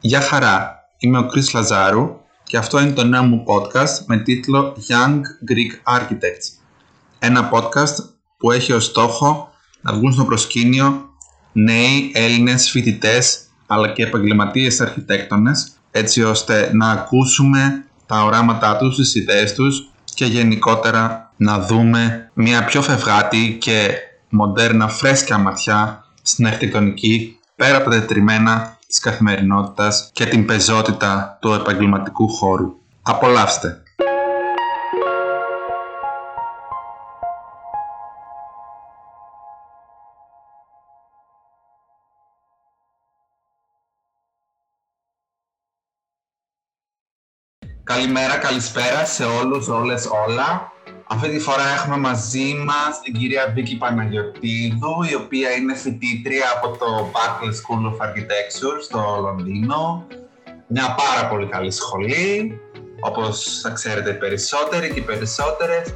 Γεια χαρά, είμαι ο Κρίς Λαζάρου και αυτό είναι το νέο μου podcast με τίτλο Young Greek Architects. Ένα podcast που έχει ως στόχο να βγουν στο προσκήνιο νέοι Έλληνες φοιτητές αλλά και επαγγελματίες αρχιτέκτονες, έτσι ώστε να ακούσουμε τα οράματά τους, τις ιδέες τους και γενικότερα να δούμε μια πιο φευγάτη και μοντέρνα φρέσκια ματιά στην αρχιτεκτονική, πέρα από τα τετριμμένα της καθημερινότητας και την πεζότητα του επαγγελματικού χώρου. Απολαύστε! Καλημέρα, καλησπέρα σε όλους, όλες, όλα. Αυτή τη φορά έχουμε μαζί μας την κυρία Βίκη Παναγιωτίδου, η οποία είναι φοιτήτρια από το Bartlett School of Architecture στο Λονδίνο. Μια πάρα πολύ καλή σχολή, όπως θα ξέρετε περισσότεροι και περισσότερες.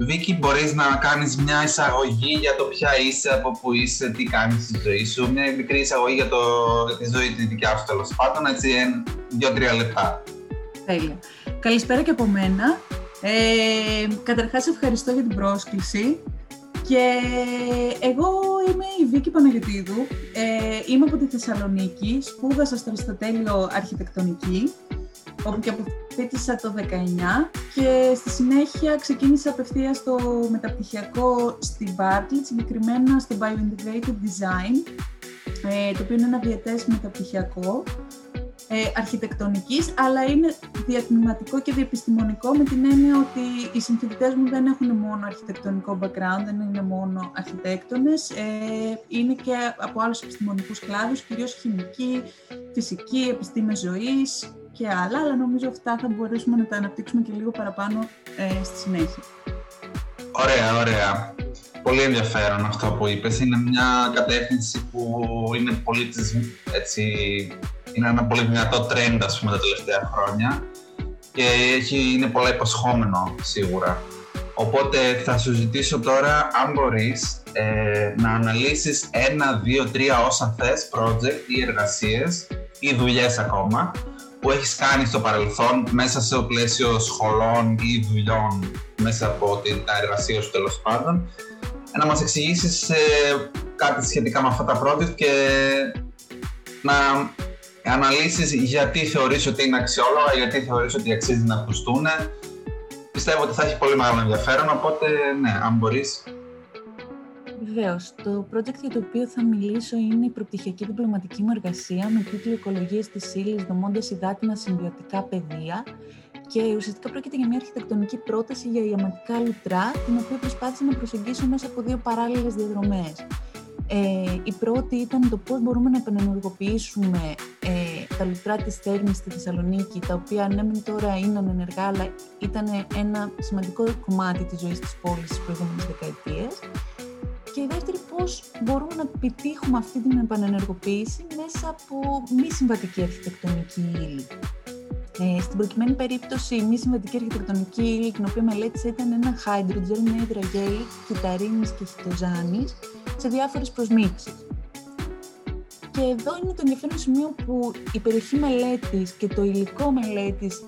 Βίκη, μπορείς να κάνεις μια εισαγωγή για το ποια είσαι, από πού είσαι, τι κάνεις στη ζωή σου? Μια μικρή εισαγωγή για τη ζωή τη δικιά σου, τέλος πάντων, έτσι, 2-3 λεπτά. Τέλεια. Καλησπέρα και από μένα. Καταρχάς, ευχαριστώ για την πρόσκληση. Και εγώ είμαι η Βίκη Παναγιωτίδου. Είμαι από τη Θεσσαλονίκη, σπούδασα στο Αριστοτέλειο Αρχιτεκτονική, όπου και αποφύτησα το 19 και στη συνέχεια ξεκίνησα απευθείας στο μεταπτυχιακό στην Bartlett, συγκεκριμένα στο Bio-Innovative Design, το οποίο είναι ένα διετές μεταπτυχιακό αρχιτεκτονικής, αλλά είναι διατμηματικό και διεπιστημονικό με την έννοια ότι οι συμφοιτητές μου δεν έχουν μόνο αρχιτεκτονικό background, δεν είναι μόνο αρχιτέκτονες, είναι και από άλλους επιστημονικούς κλάδους, κυρίως χημική, φυσική, επιστήμες ζωής και άλλα, αλλά νομίζω αυτά θα μπορέσουμε να τα αναπτύξουμε και λίγο παραπάνω στη συνέχεια. Ωραία, ωραία. Πολύ ενδιαφέρον αυτό που είπες. Είναι μια κατεύθυνση που είναι πολύ, έτσι, είναι ένα πολύ δυνατό trend, ας πούμε, τα τελευταία χρόνια και είναι πολλά υποσχόμενο σίγουρα. Οπότε θα σου ζητήσω τώρα, αν μπορείς, να αναλύσεις 1, 2, 3 όσα θες project ή εργασίες ή δουλειές ακόμα που έχεις κάνει στο παρελθόν μέσα σε πλαίσιο σχολών ή δουλειών, μέσα από τα εργασία σου, τέλος πάντων, να μας εξηγήσεις κάτι σχετικά με αυτά τα project και να αναλύσεις γιατί θεωρείς ότι είναι αξιόλογα, γιατί θεωρείς ότι αξίζει να ακουστούν. Πιστεύω ότι θα έχει πολύ μεγάλο ενδιαφέρον, οπότε ναι, αν μπορείς. Βεβαίως. Το project για το οποίο θα μιλήσω είναι η προπτυχιακή διπλωματική μου εργασία με τίτλο «Οικολογία της Ύλης, δομώντας υδάτινα συμβιωτικά πεδία». Και ουσιαστικά πρόκειται για μια αρχιτεκτονική πρόταση για ιαματικά λουτρά, την οποία προσπάθησα να προσεγγίσω μέσα από 2 παράλληλες διαδρομές. Η πρώτη ήταν το πώς μπορούμε να επανενεργοποιήσουμε τα λουτρά της Στέρνης στη Θεσσαλονίκη, τα οποία ναι μεν τώρα είναι ανενεργά, αλλά ήταν ένα σημαντικό κομμάτι της ζωής της πόλης στις προηγούμενες δεκαετίες. Και η δεύτερη, πώς μπορούμε να επιτύχουμε αυτή την επανενεργοποίηση μέσα από μη συμβατική αρχιτεκτονική ύλη. Στην προκειμένη περίπτωση, η μη συμβατική αρχιτεκτονική ύλη, την οποία μελέτησα, ήταν ένα hydrogel με έδρα γέλη, κυταρίνης και χιτοζάνης σε διάφορες προσμίξεις. Και εδώ είναι το ενδιαφέρον σημείο που η περιοχή μελέτης και το υλικό μελέτης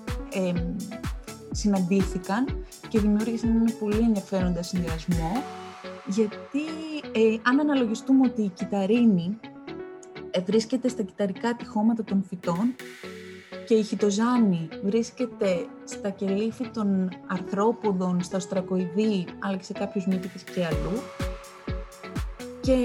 συναντήθηκαν και δημιούργησαν ένα πολύ ενδιαφέροντα συνδυασμό, γιατί αν αναλογιστούμε ότι η κυταρίνη βρίσκεται στα κυταρικά τυχώματα των φυτών και η χιτοζάνη βρίσκεται στα κελύφη των αρθρόποδων, στα οστρακοειδή, αλλά και σε κάποιους μύκητες και αλλού. Και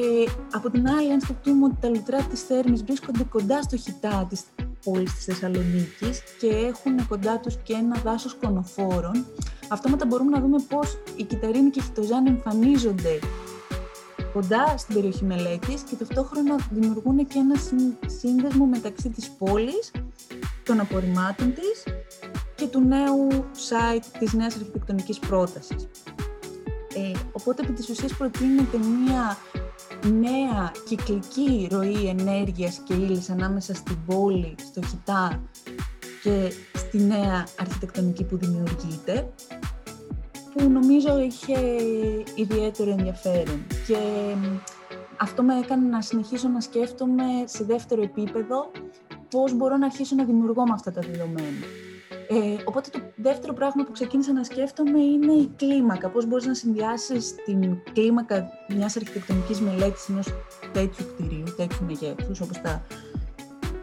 από την άλλη, αν σκεφτούμε ότι τα λουτρά της Στέρνης βρίσκονται κοντά στο χιτά της πόλης της Θεσσαλονίκης και έχουν κοντά τους και ένα δάσος κονοφόρων, αυτόματα μπορούμε να δούμε πώς η κυταρίνη και η χιτοζάνη εμφανίζονται κοντά στην περιοχή μελέτης και ταυτόχρονα δημιουργούν και ένα σύνδεσμο μεταξύ της πόλης, των απορριμμάτων της και του νέου site της νέας αρχιτεκτονικής πρότασης. Οπότε, επί της ουσίας, προτείνεται μια νέα κυκλική ροή ενέργειας και ύλης ανάμεσα στην πόλη, στο χιτά και στη νέα αρχιτεκτονική που δημιουργείται, που νομίζω είχε ιδιαίτερο ενδιαφέρον. Και αυτό με έκανε να συνεχίσω να σκέφτομαι σε δεύτερο επίπεδο πώς μπορώ να αρχίσω να δημιουργώ με αυτά τα δεδομένα. Οπότε το δεύτερο πράγμα που ξεκίνησα να σκέφτομαι είναι η κλίμακα. Πώς μπορείς να συνδυάσεις την κλίμακα μιας αρχιτεκτονικής μελέτης ενός τέτοιου κτηρίου, τέτοιου μεγέθους, όπως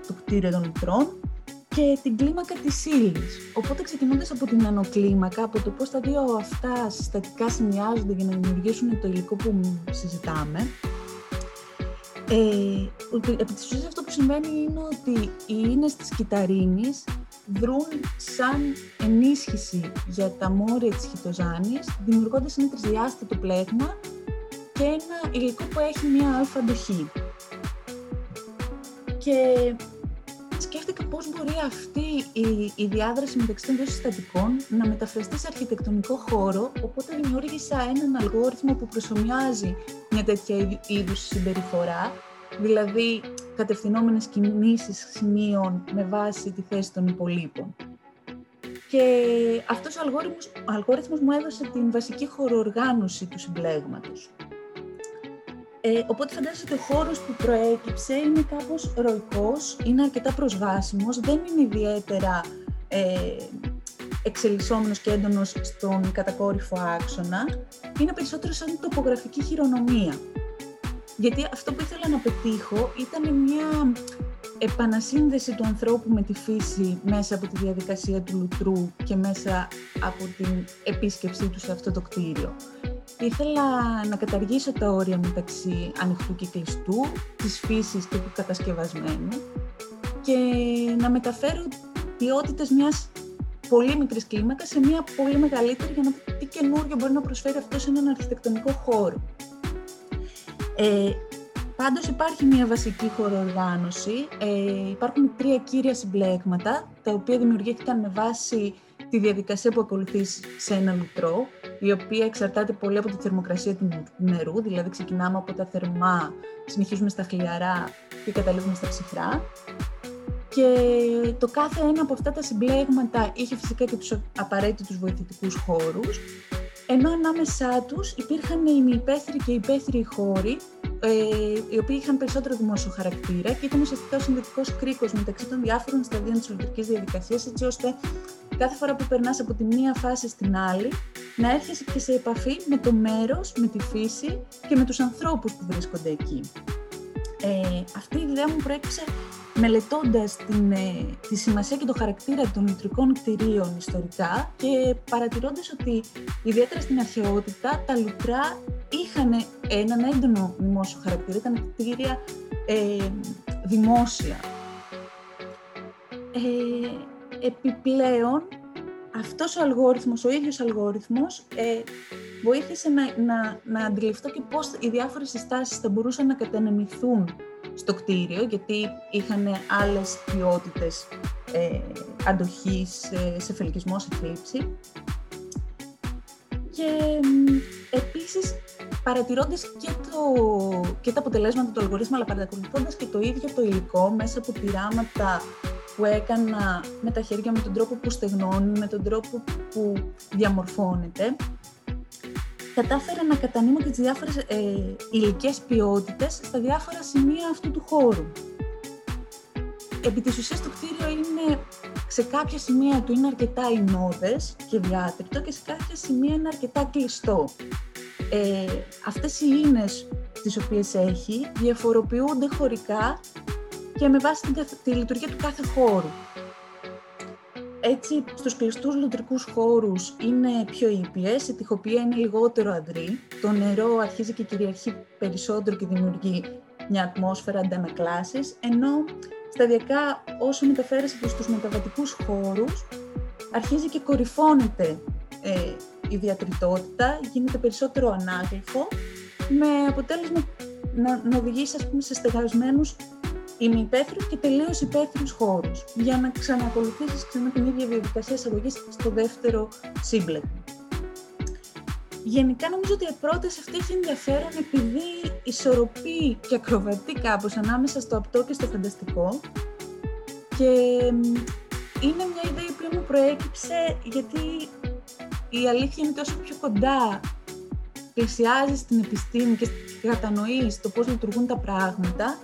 το κτίριο των Λουτρών, και την κλίμακα της ύλης. Οπότε ξεκινώντας από την ανοκλίμακα, από το πώς τα δύο αυτά συστατικά συνδυάζονται για να δημιουργήσουν το υλικό που συζητάμε, επί της ουσίας αυτό που συμβαίνει είναι ότι οι ίνες της κυταρίνης δρούν σαν ενίσχυση για τα μόρια της χιτοζάνης, δημιουργώντας ένα τρισδιάστατο πλέγμα και ένα υλικό που έχει μία αλφα αντοχή. Και σκέφτηκα πώς μπορεί αυτή η διάδραση μεταξύ των δύο συστατικών να μεταφραστεί σε αρχιτεκτονικό χώρο, οπότε δημιούργησα έναν αλγόριθμο που προσομοιάζει μια τέτοια είδους συμπεριφορά, δηλαδή κατευθυνόμενες κινήσεις σημείων με βάση τη θέση των υπολείπων. Και αυτός ο αλγόριθμος μου έδωσε την βασική χωροοργάνωση του συμπλέγματος. Οπότε φαντάζομαι ότι ο χώρος που προέκυψε είναι κάπως ροϊκός, είναι αρκετά προσβάσιμος, δεν είναι ιδιαίτερα εξελισσόμενος και έντονος στον κατακόρυφο άξονα, είναι περισσότερο σαν τοπογραφική χειρονομία. Γιατί αυτό που ήθελα να πετύχω ήταν μια επανασύνδεση του ανθρώπου με τη φύση μέσα από τη διαδικασία του λουτρού και μέσα από την επίσκεψή του σε αυτό το κτίριο. Ήθελα να καταργήσω τα όρια μεταξύ ανοιχτού και κλειστού, της φύσης και του κατασκευασμένου και να μεταφέρω ποιότητες μιας πολύ μικρής κλίμακας σε μια πολύ μεγαλύτερη για να πω τι καινούριο μπορεί να προσφέρει αυτό σε έναν αρχιτεκτονικό χώρο. Πάντως υπάρχει μια βασική χωροοργάνωση, υπάρχουν τρία κύρια συμπλέγματα τα οποία δημιουργήθηκαν με βάση τη διαδικασία που ακολουθείς σε ένα λουτρό, η οποία εξαρτάται πολύ από τη θερμοκρασία του νερού, δηλαδή ξεκινάμε από τα θερμά, συνεχίζουμε στα χλιαρά και καταλήγουμε στα ψυχρά. Και το κάθε ένα από αυτά τα συμπλέγματα είχε φυσικά και τους απαραίτητους βοηθητικούς χώρους, ενώ ανάμεσά τους υπήρχαν οι μη υπαίθριοι και οι υπαίθριοι χώροι, οι οποίοι είχαν περισσότερο δημόσιο χαρακτήρα και ήταν ουσιαστικά ο συνδετικός κρίκος μεταξύ των διάφορων σταδίων της λουτρικής διαδικασίας, έτσι ώστε κάθε φορά που περνάς από τη μία φάση στην άλλη, να έρχεσαι και σε επαφή με το μέρος, με τη φύση και με τους ανθρώπους που βρίσκονται εκεί. Αυτή η ιδέα μου προέκυψε μελετώντας τη σημασία και το χαρακτήρα των λουτρικών κτηρίων ιστορικά και παρατηρώντας ότι ιδιαίτερα στην αρχαιότητα τα λουτρά είχαν έναν έντονο δημόσιο χαρακτήρα, ήταν κτήρια δημόσια. Επιπλέον, αυτός ο αλγόριθμος, ο ίδιος αλγόριθμος, βοήθησε να αντιληφθώ και πώς οι διάφορες συστάσεις θα μπορούσαν να κατανεμηθούν στο κτίριο, γιατί είχαν άλλες ποιότητες αντοχής σε φελκισμό, σε θλίψη. Και επίσης, παρατηρώντας και τα αποτελέσματα του αλγορίθμου, αλλά παρακολουθώντας και το ίδιο το υλικό μέσα από πειράματα που έκανα με τα χέρια, με τον τρόπο που στεγνώνει, με τον τρόπο που διαμορφώνεται, κατάφερα να κατανείμω και τις διάφορες υλικές ποιότητες στα διάφορα σημεία αυτού του χώρου. Επί της ουσίας το κτίριο είναι, σε κάποια σημεία του είναι αρκετά εινώδες και διάτριτο και σε κάποια σημεία είναι αρκετά κλειστό. Αυτές οι ίνες τις οποίες έχει διαφοροποιούνται χωρικά και με βάση τη λειτουργία του κάθε χώρου. Έτσι, στους κλειστούς λουτρικούς χώρους είναι πιο ήπιες, η τοιχοποιία είναι λιγότερο αδρή, το νερό αρχίζει και κυριαρχεί περισσότερο και δημιουργεί μια ατμόσφαιρα αντανακλάσεις, ενώ σταδιακά όσο μεταφέρεσαι στους μεταβατικούς χώρους, αρχίζει και κορυφώνεται η διατριτότητα, γίνεται περισσότερο ανάγλυφο, με αποτέλεσμα να οδηγήσει, ας πούμε, σε στεγασμένους ημιυπαίθριους και τελείως υπαίθριους χώρους, για να ξαναακολουθήσεις ξανά την ίδια διαδικασία εισαγωγής στο δεύτερο σύμπλεγμα. Γενικά νομίζω ότι η πρόταση αυτή έχει ενδιαφέρον επειδή ισορροπεί και ακροβατεί κάπως ανάμεσα στο απτό και στο φανταστικό και είναι μια ιδέα η οποία μου προέκυψε γιατί η αλήθεια είναι ότι όσο πιο κοντά πλησιάζεις στην επιστήμη και κατανοείς το πώς λειτουργούν τα πράγματα,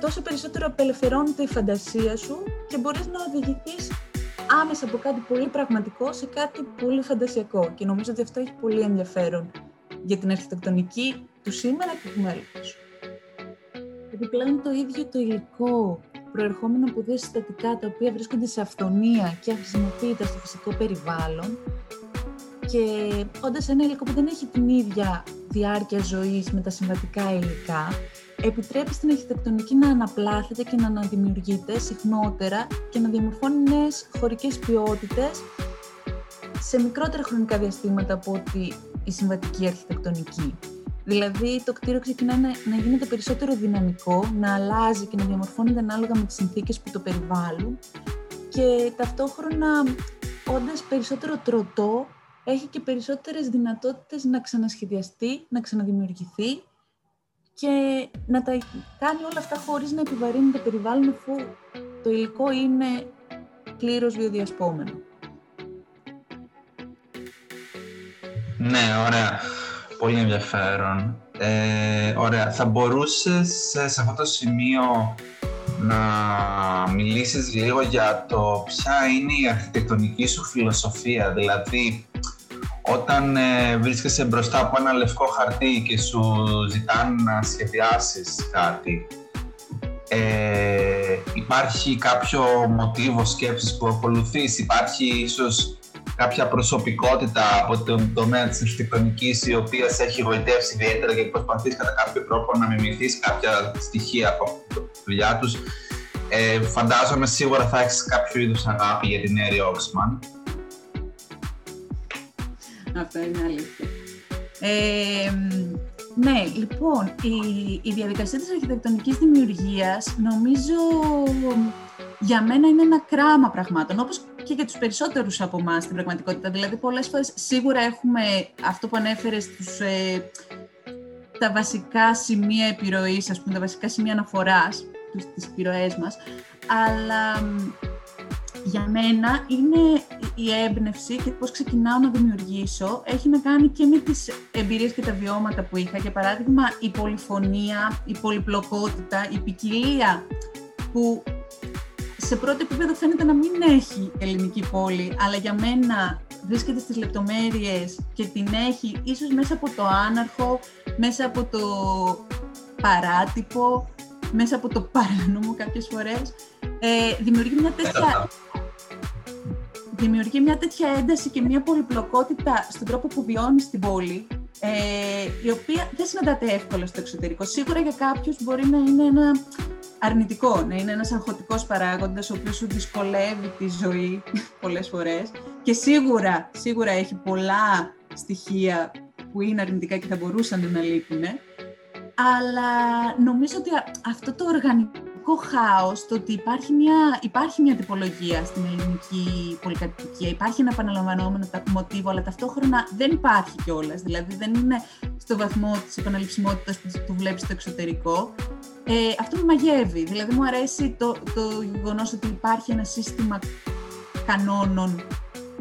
τόσο περισσότερο απελευθερώνεται η φαντασία σου και μπορείς να οδηγηθείς άμεσα από κάτι πολύ πραγματικό σε κάτι πολύ φαντασιακό. Και νομίζω ότι αυτό έχει πολύ ενδιαφέρον για την αρχιτεκτονική του σήμερα και του μέλλοντος. Γιατί πλέον το ίδιο το υλικό, προερχόμενο από δύο συστατικά τα οποία βρίσκονται σε αυθονία και αχρησιμοποιείται στο φυσικό περιβάλλον, και όντας ένα υλικό που δεν έχει την ίδια διάρκεια ζωής με τα συμβατικά υλικά, επιτρέπει στην αρχιτεκτονική να αναπλάθεται και να αναδημιουργείται συχνότερα και να διαμορφώνει νέες χωρικές ποιότητες σε μικρότερα χρονικά διαστήματα από ότι η συμβατική αρχιτεκτονική. Δηλαδή, το κτίριο ξεκινά να γίνεται περισσότερο δυναμικό, να αλλάζει και να διαμορφώνεται ανάλογα με τις συνθήκες που το περιβάλλουν και ταυτόχρονα, όντας περισσότερο τρωτό, έχει και περισσότερες δυνατότητες να ξανασχεδιαστεί, να ξαναδημιουργηθεί και να τα κάνει όλα αυτά χωρίς να επιβαρύνει το περιβάλλον, αφού το υλικό είναι πλήρως βιοδιασπόμενο. Ναι, ωραία. Πολύ ενδιαφέρον. Ωραία. Θα μπορούσες σε αυτό το σημείο να μιλήσεις λίγο για το ποια είναι η αρχιτεκτονική σου φιλοσοφία, δηλαδή όταν βρίσκεσαι μπροστά από ένα λευκό χαρτί και σου ζητάνε να σχεδιάσεις κάτι, υπάρχει κάποιο μοτίβο σκέψης που ακολουθείς, υπάρχει ίσως κάποια προσωπικότητα από τον τομέα της αρχιτεκτονικής η οποία σε έχει γοητεύσει ιδιαίτερα και προσπαθείς κατά κάποιο τρόπο να μιμηθείς κάποια στοιχεία από τη δουλειά τους. Φαντάζομαι σίγουρα θα έχεις κάποιο είδους αγάπη για την Έρη Όξμαν. Αυτό είναι αλήθεια. Ναι, λοιπόν, η διαδικασία της αρχιτεκτονικής δημιουργίας νομίζω για μένα είναι ένα κράμα πραγμάτων, όπως και για τους περισσότερους από εμάς στην πραγματικότητα. Δηλαδή, πολλές φορές σίγουρα έχουμε αυτό που ανέφερες, τα βασικά σημεία επιρροής, ας πούμε, τα βασικά σημεία αναφοράς, τις επιρροές μας, αλλά για μένα είναι η έμπνευση και πώς ξεκινάω να δημιουργήσω. Έχει να κάνει και με τις εμπειρίες και τα βιώματα που είχα. Για παράδειγμα, η πολυφωνία, η πολυπλοκότητα, η ποικιλία που σε πρώτο επίπεδο φαίνεται να μην έχει ελληνική πόλη, αλλά για μένα βρίσκεται στις λεπτομέρειες και την έχει ίσως μέσα από το άναρχο, μέσα από το παράτυπο, μέσα από το παράνομο κάποιες φορές. Δημιουργεί μια τέτοια ένταση και μια πολυπλοκότητα στον τρόπο που βιώνεις την πόλη, η οποία δεν συναντάται εύκολα στο εξωτερικό. Σίγουρα για κάποιους μπορεί να είναι ένα αρνητικό, να είναι ένας αγχωτικός παράγοντας, ο οποίος σου δυσκολεύει τη ζωή πολλές φορές και σίγουρα έχει πολλά στοιχεία που είναι αρνητικά και θα μπορούσαν να λείπουν. Αλλά νομίζω ότι αυτό το οργανικό χάος, το ότι υπάρχει μια τυπολογία στην ελληνική πολυκατοικία, υπάρχει ένα επαναλαμβανόμενο μοτίβο, αλλά ταυτόχρονα δεν υπάρχει κιόλας. Δηλαδή δεν είναι στο βαθμό της επαναληψιμότητας που βλέπεις στο εξωτερικό. Αυτό με μαγεύει. Δηλαδή μου αρέσει το γεγονός ότι υπάρχει ένα σύστημα κανόνων,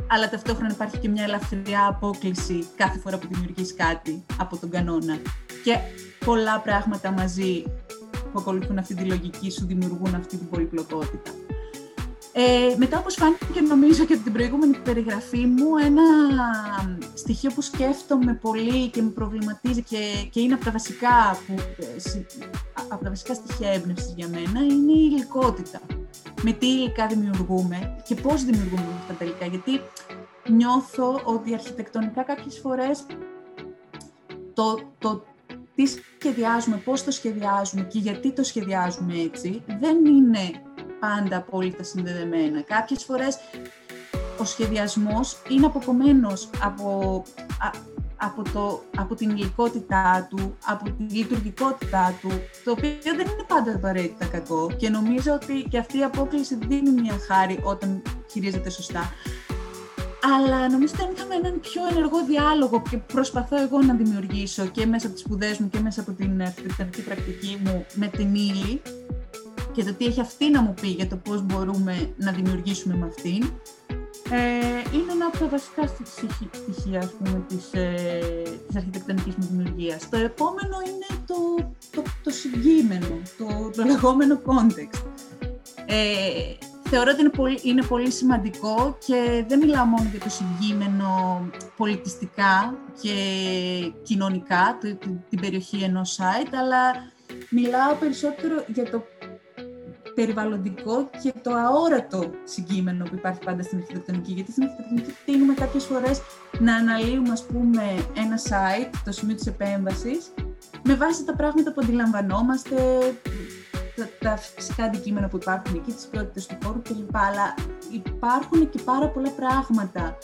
αλλά ταυτόχρονα υπάρχει και μια ελαφριά απόκληση κάθε φορά που δημιουργείς κάτι από τον κανόνα. Και πολλά πράγματα μαζί που ακολουθούν αυτή τη λογική σου δημιουργούν αυτή την πολυπλοκότητα. Μετά, όπως φάνηκε νομίζω και από την προηγούμενη περιγραφή μου, ένα στοιχείο που σκέφτομαι πολύ και με προβληματίζει και είναι από τα βασικά στοιχεία έμπνευσης για μένα, είναι η υλικότητα. Με τι υλικά δημιουργούμε και πώς δημιουργούμε αυτά τα υλικά. Γιατί νιώθω ότι αρχιτεκτονικά κάποιες φορές το τι σχεδιάζουμε, πώς το σχεδιάζουμε και γιατί το σχεδιάζουμε έτσι, δεν είναι πάντα απόλυτα συνδεδεμένα. Κάποιες φορές ο σχεδιασμός είναι αποκομμένος από την υλικότητά του, από τη λειτουργικότητά του, το οποίο δεν είναι πάντα απαραίτητα κακό και νομίζω ότι και αυτή η απόκληση δίνει μια χάρη όταν χειρίζεται σωστά. Αλλά νομίζω ότι αν είχαμε έναν πιο ενεργό διάλογο που προσπαθώ εγώ να δημιουργήσω και μέσα από τις σπουδές μου και μέσα από την αρχιτεκτονική πρακτική μου με την ύλη και το τι έχει αυτή να μου πει για το πώς μπορούμε να δημιουργήσουμε με αυτήν, είναι ένα από τα βασικά στοιχεία, ας πούμε, της αρχιτεκτονικής μου δημιουργίας. Το επόμενο είναι το συγκείμενο, το λεγόμενο context. Θεωρώ ότι είναι πολύ σημαντικό και δεν μιλάω μόνο για το συγκείμενο πολιτιστικά και κοινωνικά, την περιοχή ενός site, αλλά μιλάω περισσότερο για το περιβαλλοντικό και το αόρατο συγκείμενο που υπάρχει πάντα στην αρχιτεκτονική. Γιατί στην αρχιτεκτονική τείνουμε κάποιες φορές να αναλύουμε, ας πούμε, ένα site, το σημείο της επέμβασης, με βάση τα πράγματα που αντιλαμβανόμαστε, τα φυσικά αντικείμενα που υπάρχουν εκεί, τις ποιότητες του χώρου κλπ. Αλλά υπάρχουν και πάρα πολλά πράγματα,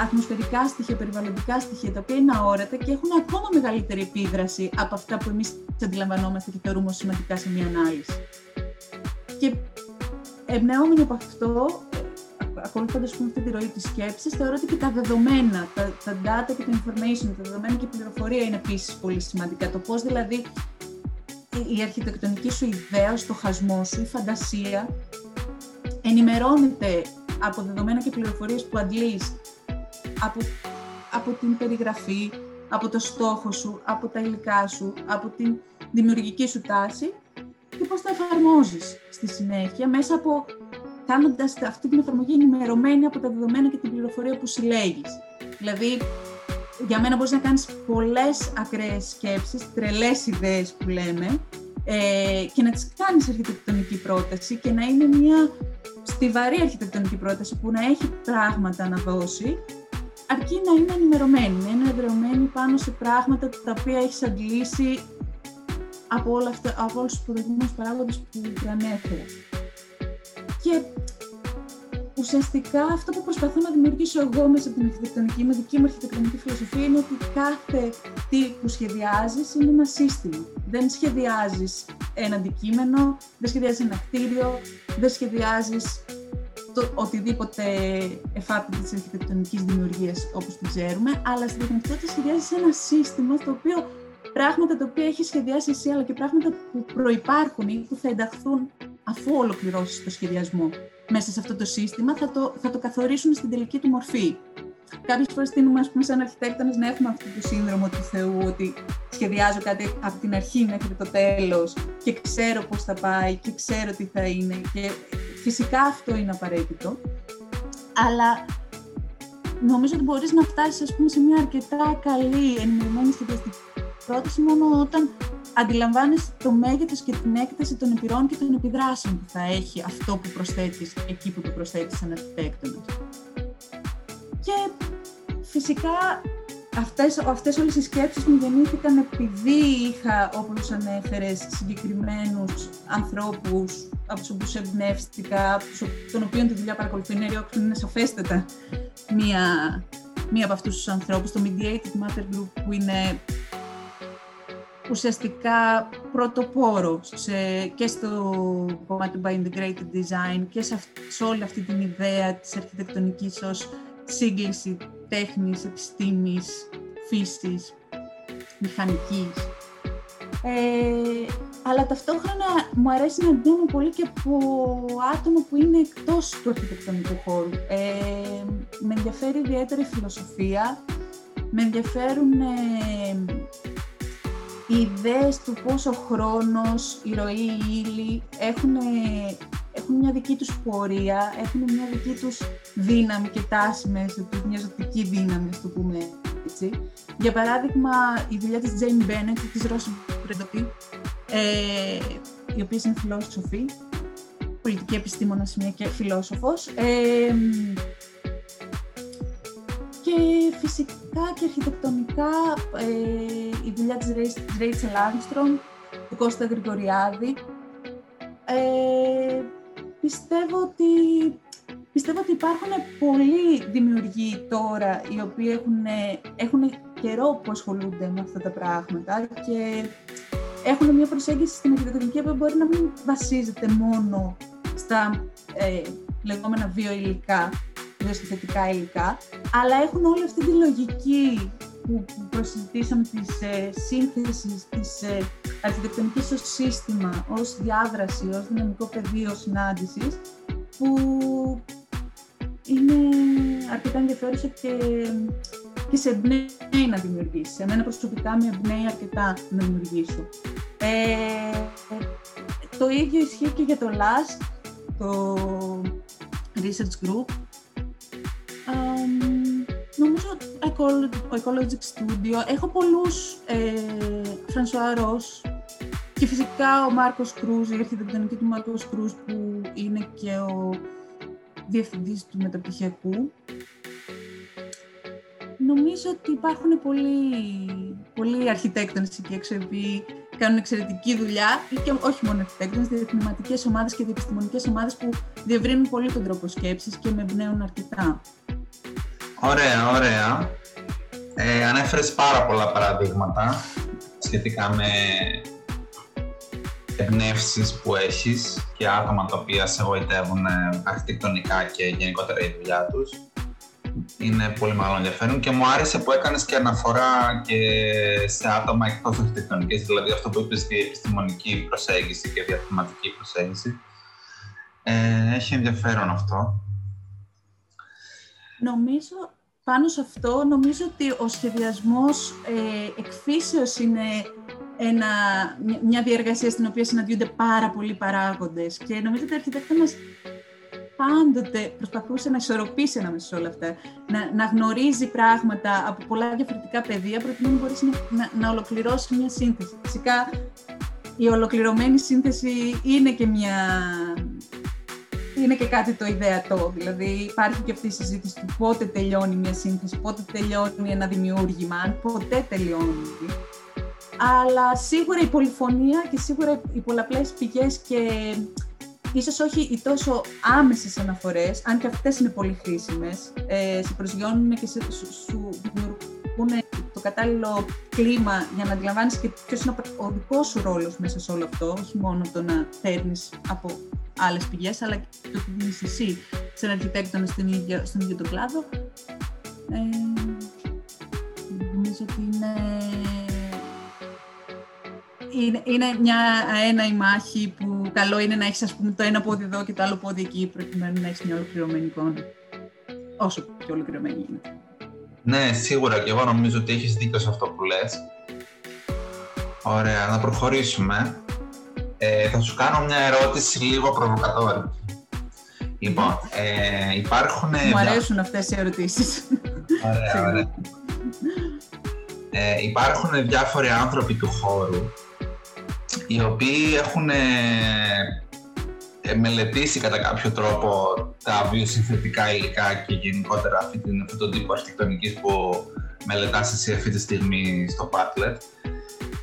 ατμοσφαιρικά στοιχεία, περιβαλλοντικά στοιχεία, τα οποία είναι αόρατα και έχουν ακόμα μεγαλύτερη επίδραση από αυτά που εμείς αντιλαμβανόμαστε και θεωρούμε ως σημαντικά σε μια ανάλυση. Και εμπνεόμενοι από αυτό, ακολουθώντας αυτή τη ροή της σκέψης, θεωρώ ότι και τα δεδομένα, τα data και το information, τα δεδομένα και η πληροφορία είναι επίσης πολύ σημαντικά. Το πώς δηλαδή η αρχιτεκτονική σου ιδέα, ο στοχασμός σου, η φαντασία ενημερώνεται από δεδομένα και πληροφορίες που αντλείς από την περιγραφή, από το στόχο σου, από τα υλικά σου, από την δημιουργική σου τάση και πώς τα εφαρμόζεις στη συνέχεια, μέσα από κάνοντας αυτή την εφαρμογή ενημερωμένη από τα δεδομένα και την πληροφορία που συλλέγεις. Δηλαδή, για μένα μπορείς να κάνεις πολλές ακραίες σκέψεις, τρελές ιδέες που λέμε, και να τις κάνεις αρχιτεκτονική πρόταση και να είναι μια στιβαρή αρχιτεκτονική πρόταση που να έχει πράγματα να δώσει, αρκεί να είναι ενημερωμένη, να είναι εδρεωμένη πάνω σε πράγματα τα οποία έχεις αντλήσει από όλους τους προηγούμενους παράγοντες που προανέφερα. Και ουσιαστικά αυτό που προσπαθώ να δημιουργήσω εγώ μέσα από την αρχιτεκτονική, με δική μου αρχιτεκτονική φιλοσοφία, είναι ότι κάθε τι που σχεδιάζεις είναι ένα σύστημα. Δεν σχεδιάζεις ένα αντικείμενο, δεν σχεδιάζεις ένα κτίριο, δεν σχεδιάζεις οτιδήποτε εφάπτεται της αρχιτεκτονικής δημιουργίας όπως την ξέρουμε, αλλά στην πραγματικότητα σχεδιάζεις ένα σύστημα στο οποίο πράγματα τα οποία έχει σχεδιάσει εσύ, αλλά και πράγματα που προϋπάρχουν ή που θα ενταχθούν αφού ολοκληρώσεις το σχεδιασμό μέσα σε αυτό το σύστημα, θα το καθορίσουν στην τελική του μορφή. Κάποιες φορές τείνουμε, ας πούμε, σαν αρχιτέκτονες να έχουμε αυτό το σύνδρομο του Θεού, ότι σχεδιάζω κάτι από την αρχή μέχρι το τέλος και ξέρω πώς θα πάει και ξέρω τι θα είναι. Και φυσικά αυτό είναι απαραίτητο, αλλά νομίζω ότι μπορείς να φτάσεις, ας πούμε, σε μια αρκετά καλή ενημερωμένη σχεδιαστική πρόταση μόνο όταν αντιλαμβάνεσαι το μέγεθος και την έκταση των επιρροών και των επιδράσεων που θα έχει αυτό που προσθέτεις εκεί που το προσθέτεις σαν αρχιτέκτονας. Και φυσικά αυτές όλες οι σκέψεις μου γεννήθηκαν επειδή είχα, όπως ανέφερες, συγκεκριμένους ανθρώπους από τους οποίους εμπνεύστηκα, των οποίων τη δουλειά παρακολουθεί η Νέα Υόρκη, είναι σαφέστατα μία από αυτούς τους ανθρώπους, το Mediated Matter Group, που είναι ουσιαστικά πρωτοπόρο και στο κομμάτι του Bio-Integrated Design και σε όλη αυτή την ιδέα της αρχιτεκτονικής ως σύγκληση τέχνης, επιστήμης, φύσης, μηχανικής. Αλλά ταυτόχρονα μου αρέσει να δίνω πολύ και από άτομα που είναι εκτός του αρχιτεκτονικού χώρου. Με ενδιαφέρει ιδιαίτερα η φιλοσοφία, με ενδιαφέρουν οι ιδέες του πόσο χρόνος, η ροή, η ύλη έχουν μια δική τους πορεία, έχουν μια δική τους δύναμη και τάση μέσα τους, μια ζωτική δύναμη, ας το πούμε έτσι. Για παράδειγμα, η δουλειά της Jane Bennett και της Rose Predapi, οι οποίες είναι φιλόσοφοι, πολιτική επιστήμονα και φιλόσοφος, και φυσικά και αρχιτεκτονικά η δουλειά της Ρέιτσε Λάμπστρομ, του Κώστα Γρηγοριάδη. Πιστεύω ότι υπάρχουν πολλοί δημιουργοί τώρα οι οποίοι έχουν καιρό που ασχολούνται με αυτά τα πράγματα και έχουν μια προσέγγιση στην αρχιτεκτονική που μπορεί να μην βασίζεται μόνο στα λεγόμενα βιοηλικά, βιοσυνθετικά υλικά, αλλά έχουν όλη αυτή τη λογική που προσυζητήσαμε της σύνθεσης, της αρχιτεκτονικής ως σύστημα, ως διάδραση, ως δυναμικό πεδίο συνάντησης, που είναι αρκετά ενδιαφέρουσα και σε εμπνέει να δημιουργήσει. Εμένα προσωπικά με εμπνέει αρκετά να δημιουργήσω. Το ίδιο ισχύει και για το LAST, το Research Group. Νομίζω ο Ecologic Studio. Έχω πολλούς, Φρανσουά Ρος και φυσικά ο Μάρκος Κρούς, η αρχιτεκτονική του Μάρκος Κρούς, που είναι και ο διευθυντής του μεταπτυχιακού. Νομίζω ότι υπάρχουν πολλοί αρχιτέκτονες εκεί έξω, οι οποίοι κάνουν εξαιρετική δουλειά, και όχι μόνο αρχιτέκτονες, διεθνηματικές ομάδες και διεπιστημονικές ομάδες που διευρύνουν πολύ τον τρόπο σκέψης και με εμπνέουν αρκετά. Ωραία, ωραία. Ανέφερες πάρα πολλά παραδείγματα σχετικά με εμπνεύσεις που έχεις και άτομα τα οποία σε γοητεύουν αρχιτεκτονικά και γενικότερα η δουλειά τους. Είναι πολύ μεγάλο ενδιαφέρον και μου άρεσε που έκανες και αναφορά και σε άτομα εκτός αρχιτεκτονικής, δηλαδή αυτό που είπες, τη επιστημονική προσέγγιση και διαθεματική προσέγγιση. Έχει ενδιαφέρον αυτό. Νομίζω, πάνω σε αυτό, νομίζω ότι ο σχεδιασμός εκφύσεως είναι μια διεργασία στην οποία συναντιούνται πάρα πολλοί παράγοντες και νομίζω ότι ο αρχιτέκτονας πάντοτε προσπαθούσε να ισορροπήσει ανάμεσα σε όλα αυτά, να γνωρίζει πράγματα από πολλά διαφορετικά πεδία προκειμένου να μπορέσει να ολοκληρώσει μια σύνθεση. Φυσικά, η ολοκληρωμένη σύνθεση είναι και είναι και κάτι το ιδεατό, δηλαδή υπάρχει και αυτή η συζήτηση του πότε τελειώνει μια σύνθεση, πότε τελειώνει ένα δημιούργημα, αν ποτέ τελειώνει. Αλλά σίγουρα η πολυφωνία και σίγουρα οι πολλαπλές πηγές και ίσως όχι οι τόσο άμεσες αναφορές, αν και αυτές είναι πολύ χρήσιμες, σε προσγειώνουν και σου δημιουργούν το κατάλληλο κλίμα για να αντιλαμβάνεις και ποιος είναι ο δικός σου ρόλος μέσα σε όλο αυτό, όχι μόνο το να παίρνεις από άλλες πηγές, αλλά και το τι δίνεις εσύ σε έναν αρχιτέκτονα στον ίδιο τον κλάδο. Νομίζω ότι είναι μια αέναη μάχη που καλό είναι να έχεις, ας πούμε, το ένα πόδι εδώ και το άλλο πόδι εκεί, προκειμένου να έχεις μια ολοκληρωμένη εικόνα. Όσο πιο ολοκληρωμένη είναι. Ναι, σίγουρα, και εγώ νομίζω ότι έχεις δίκιο σε αυτό που λες. Ωραία, να προχωρήσουμε. Θα σου κάνω μια ερώτηση λίγο προβοκατόρικη. Λοιπόν, υπάρχουν... Μου αρέσουν αυτές οι ερωτήσεις. Ωραία, ωραία. Υπάρχουν διάφοροι άνθρωποι του χώρου οι οποίοι έχουν μελετήσει κατά κάποιο τρόπο τα βιοσυνθετικά υλικά και γενικότερα αυτόν τον τύπο αρχιτεκτονικής που μελετάς εσύ αυτή τη στιγμή στο Bartlett,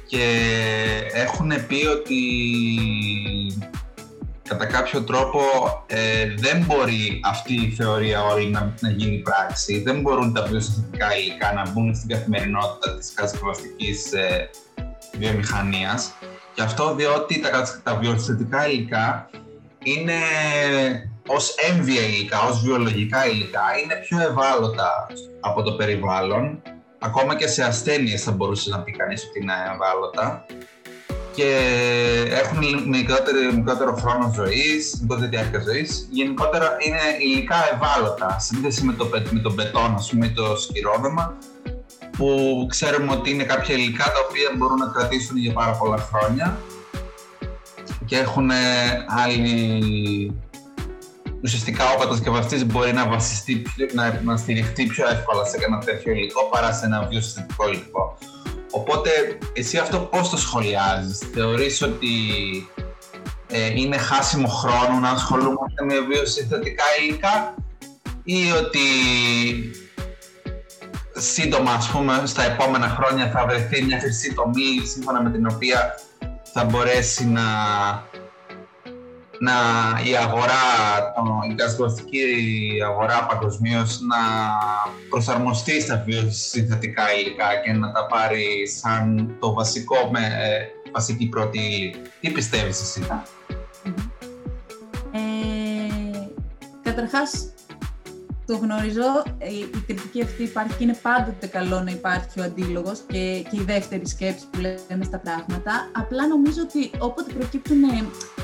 και έχουν πει ότι κατά κάποιο τρόπο δεν μπορεί αυτή η θεωρία όλη να γίνει πράξη, δεν μπορούν τα βιοσυνθετικά υλικά να μπουν στην καθημερινότητα της κατασκευαστικής βιομηχανίας. Και αυτό διότι τα βιοσυνθετικά υλικά είναι ως έμβια υλικά, ως βιολογικά υλικά, είναι πιο ευάλωτα από το περιβάλλον. Ακόμα και σε ασθένειες θα μπορούσε να πει κανείς ότι είναι ευάλωτα και έχουν μικρότερο χρόνο ζωής, μικρότερη διάρκεια ζωής. Γενικότερα είναι υλικά ευάλωτα, σύνδεση με τον πετόν, ας πούμε, το σκυρόδεμα, που ξέρουμε ότι είναι κάποια υλικά τα οποία μπορούν να κρατήσουν για πάρα πολλά χρόνια και έχουν άλλη... Ουσιαστικά ο κατασκευαστής μπορεί να στηριχτεί πιο εύκολα σε ένα τέτοιο υλικό παρά σε ένα βιοσυνθετικό υλικό. Οπότε, εσύ αυτό πώς το σχολιάζεις? Θεωρείς ότι είναι χάσιμο χρόνο να ασχολούμαστε με βιοσυνθετικά υλικά, ή ότι σύντομα, ας πούμε, στα επόμενα χρόνια θα βρεθεί μια χρυσή τομή σύμφωνα με την οποία θα μπορέσει η αγορά, η κατασκευαστική αγορά παγκοσμίως να προσαρμοστεί στα βιοσυνθετικά υλικά και να τα πάρει σαν το βασικό, βασική πρώτη ύλη? Τι πιστεύεις εσύ? Καταρχάς, το γνωρίζω, η κριτική αυτή υπάρχει και είναι πάντοτε καλό να υπάρχει ο αντίλογος και η δεύτερη σκέψη που λέμε στα πράγματα. Απλά νομίζω ότι όποτε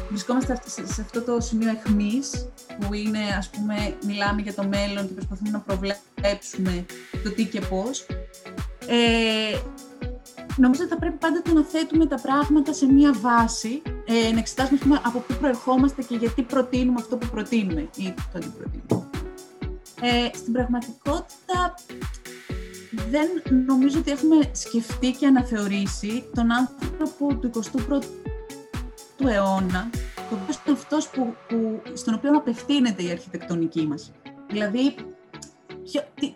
βρισκόμαστε σε αυτό το σημείο αιχμής, που είναι, ας πούμε, μιλάμε για το μέλλον και προσπαθούμε να προβλέψουμε το τι και πώς. Νομίζω ότι θα πρέπει πάντοτε να θέτουμε τα πράγματα σε μία βάση, να εξετάσουμε, ας πούμε, από πού προερχόμαστε και γιατί προτείνουμε αυτό που προτείνουμε ή το τι προτείνουμε. Στην πραγματικότητα, δεν νομίζω ότι έχουμε σκεφτεί και αναθεωρήσει τον άνθρωπο του 21ου αιώνα, τον οποίο είναι αυτός που, στον οποίο απευθύνεται η αρχιτεκτονική μας. Δηλαδή,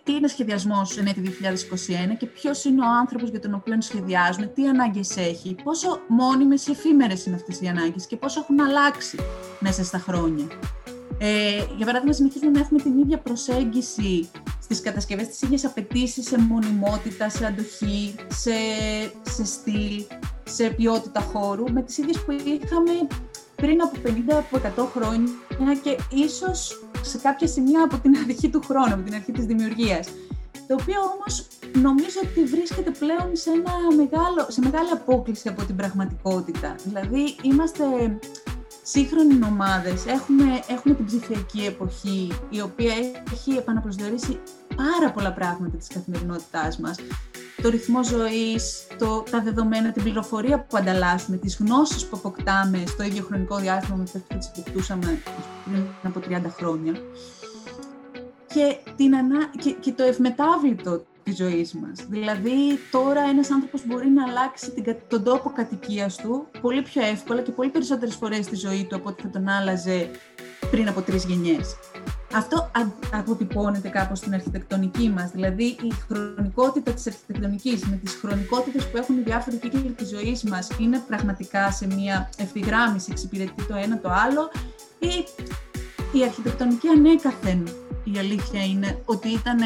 τι είναι σχεδιασμός εν έτη 2021 και ποιος είναι ο άνθρωπος για τον οποίο σχεδιάζουμε, τι ανάγκες έχει, πόσο μόνιμες, εφήμερες είναι αυτές οι ανάγκες και πόσο έχουν αλλάξει μέσα στα χρόνια. Για παράδειγμα, συνεχίζουμε να έχουμε την ίδια προσέγγιση στις κατασκευές, τις ίδιες απαιτήσεις σε μονιμότητα, σε αντοχή, σε στυλ, σε ποιότητα χώρου, με τις ίδιες που είχαμε πριν από 50-100 χρόνια και ίσως σε κάποια σημεία από την αρχή του χρόνου, από την αρχή της δημιουργίας. Το οποίο όμως νομίζω ότι βρίσκεται πλέον σε μεγάλη απόκληση από την πραγματικότητα. Δηλαδή, είμαστε σύγχρονοι νομάδες, έχουμε την ψηφιακή εποχή, η οποία έχει επαναπροσδιορίσει πάρα πολλά πράγματα της καθημερινότητάς μας. Το ρυθμό ζωής, τα δεδομένα, την πληροφορία που ανταλλάσσουμε, τις γνώσεις που αποκτάμε στο ίδιο χρονικό διάστημα με αυτές που τις αποκτούσαμε πριν από 30 χρόνια και, και το ευμετάβλητο της ζωής μας. Δηλαδή, τώρα ένας άνθρωπος μπορεί να αλλάξει τον τόπο κατοικίας του πολύ πιο εύκολα και πολύ περισσότερες φορές στη ζωή του από ό,τι θα τον άλλαζε πριν από 3 γενιές. Αυτό αποτυπώνεται κάπως στην αρχιτεκτονική μας, δηλαδή η χρονικότητα της αρχιτεκτονικής με τις χρονικότητες που έχουν οι διάφοροι κύκλοι της ζωής μας είναι πραγματικά σε μια ευθυγράμμιση, εξυπηρετεί το ένα το άλλο ή η αρχιτεκτονική ανέκαθεν, η αλήθεια είναι ότι ήταν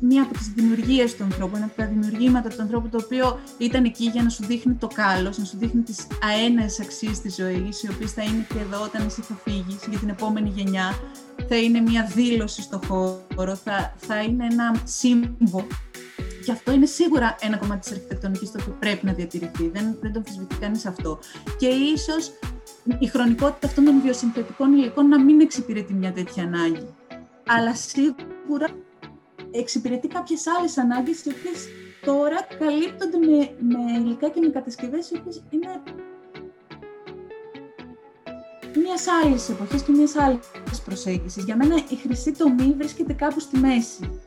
μία από τις δημιουργίες του ανθρώπου, ένα από τα δημιουργήματα του ανθρώπου, το οποίο ήταν εκεί για να σου δείχνει το κάλος, να σου δείχνει τις αέναες αξίες της ζωής, οι οποίες θα είναι και εδώ όταν εσύ θα φύγεις για την επόμενη γενιά, θα είναι μία δήλωση στο χώρο, θα είναι ένα σύμβολο. Και αυτό είναι σίγουρα ένα κομμάτι της αρχιτεκτονικής, το οποίο πρέπει να διατηρηθεί, δεν το αμφισβητεί κανείς αυτό. Και ίσως η χρονικότητα αυτών των βιοσυνθετικών υλικών να μην εξυπηρετεί μια τέτοια ανάγκη. Αλλά σίγουρα εξυπηρετεί κάποιες άλλες ανάγκες, οι οποίες τώρα καλύπτονται με υλικά και με κατασκευές, οι οποίες είναι μιας άλλης εποχής και μιας άλλης προσέγγισης. Για μένα η χρυσή τομή βρίσκεται κάπου στη μέση.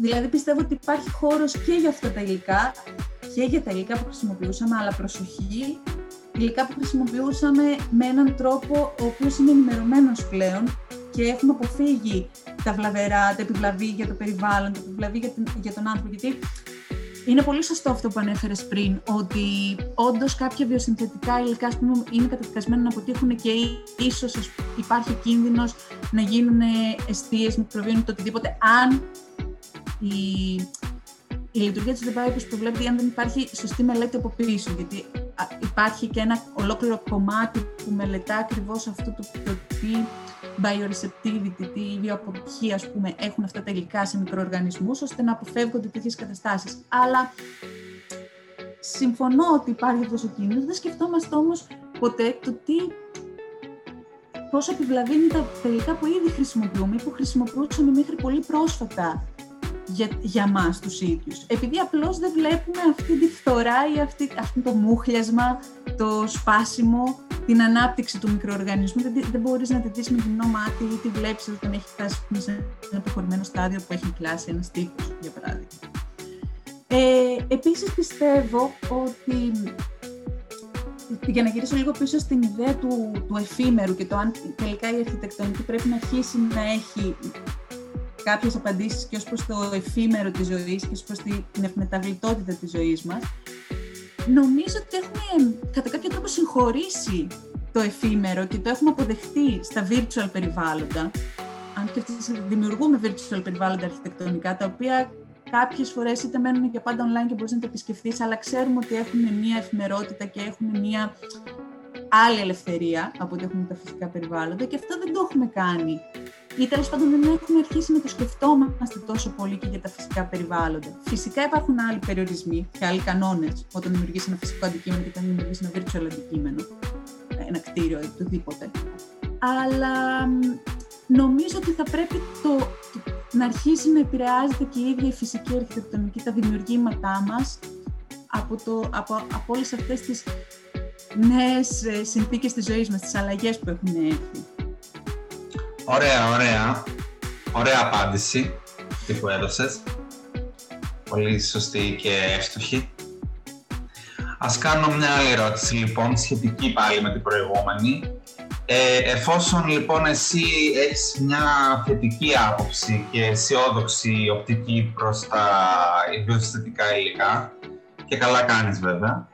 Δηλαδή πιστεύω ότι υπάρχει χώρος και για αυτά τα υλικά, και για τα υλικά που χρησιμοποιούσαμε, αλλά προσοχή, υλικά που χρησιμοποιούσαμε με έναν τρόπο ο οποίος είναι ενημερωμένος πλέον, και έχουμε αποφύγει τα βλαβερά, τα επιβλαβή για το περιβάλλον, τα επιβλαβή για τον άνθρωπο. Γιατί είναι πολύ σωστό αυτό που ανέφερες πριν, ότι όντως κάποια βιοσυνθετικά υλικά, ας πούμε, είναι καταδικασμένα να αποτύχουν και ίσως υπάρχει κίνδυνος να γίνουν εστίες, μικροβίων ή το οτιδήποτε, αν η λειτουργία της δεν πάει όπως προβλέπεται, αν δεν υπάρχει σωστή μελέτη από πίσω. Γιατί υπάρχει και ένα ολόκληρο κομμάτι που μελετά ακριβώς αυτό το τι bioreceptivity, τι βιοαποδοχή, ας πούμε, έχουν αυτά τα υλικά σε μικροοργανισμούς, ώστε να αποφεύγονται τέτοιες καταστάσεις. Αλλά συμφωνώ ότι υπάρχει αυτός ο κίνδυνος, δεν σκεφτόμαστε όμως ποτέ το τι, πόσο επιβλαβή είναι τα υλικά που ήδη χρησιμοποιούμε ή που χρησιμοποιούσαμε μέχρι πολύ πρόσφατα. Για μας τους ίδιους. Επειδή απλώς δεν βλέπουμε αυτή τη φθορά ή αυτό το μούχλιασμα, το σπάσιμο, την ανάπτυξη του μικροοργανισμού. Δεν μπορείς να τη δεις με γυμνό μάτι ή τη βλέπεις όταν έχει φτάσει σε ένα προχωρημένο στάδιο που έχει κλάσει ένας τύπος, για παράδειγμα. Επίσης πιστεύω ότι, για να γυρίσω λίγο πίσω στην ιδέα του εφήμερου και το αν τελικά η αρχιτεκτονική πρέπει να αρχίσει να έχει κάποιες απαντήσεις και ως προς το εφήμερο της ζωής και ως προς την ευμεταβλητότητα της ζωής μας. Νομίζω ότι έχουμε κατά κάποιο τρόπο συγχωρήσει το εφήμερο και το έχουμε αποδεχτεί στα virtual περιβάλλοντα. Αν και δημιουργούμε virtual περιβάλλοντα αρχιτεκτονικά, τα οποία κάποιες φορές είτε μένουν για πάντα online και μπορείς να τα επισκεφθείς, αλλά ξέρουμε ότι έχουν μία εφημερότητα και έχουν μία άλλη ελευθερία από ό,τι έχουμε τα φυσικά περιβάλλοντα και αυτό δεν το έχουμε κάνει. Ή τέλος πάντων δεν έχουμε αρχίσει να το σκεφτόμαστε τόσο πολύ και για τα φυσικά περιβάλλοντα. Φυσικά υπάρχουν άλλοι περιορισμοί και άλλοι κανόνες όταν δημιουργείς ένα φυσικό αντικείμενο και όταν δημιουργείς ένα virtual αντικείμενο. ένα κτίριο ή οτιδήποτε. Αλλά νομίζω ότι θα πρέπει να αρχίσει να επηρεάζεται και η ίδια η φυσική αρχιτεκτονική, τα δημιουργήματά μας από όλες αυτές τις νέες συνθήκες της ζωής μας, τις αλλαγές που έχουν έρθει. Ωραία απάντηση αυτή που έδωσες. Πολύ σωστή και εύστοχη. Ας κάνω μια άλλη ερώτηση λοιπόν, σχετική πάλι με την προηγούμενη. Εφόσον λοιπόν εσύ έχεις μια θετική άποψη και αισιόδοξη οπτική προς τα βιοαισθητικά υλικά, και καλά κάνεις βέβαια,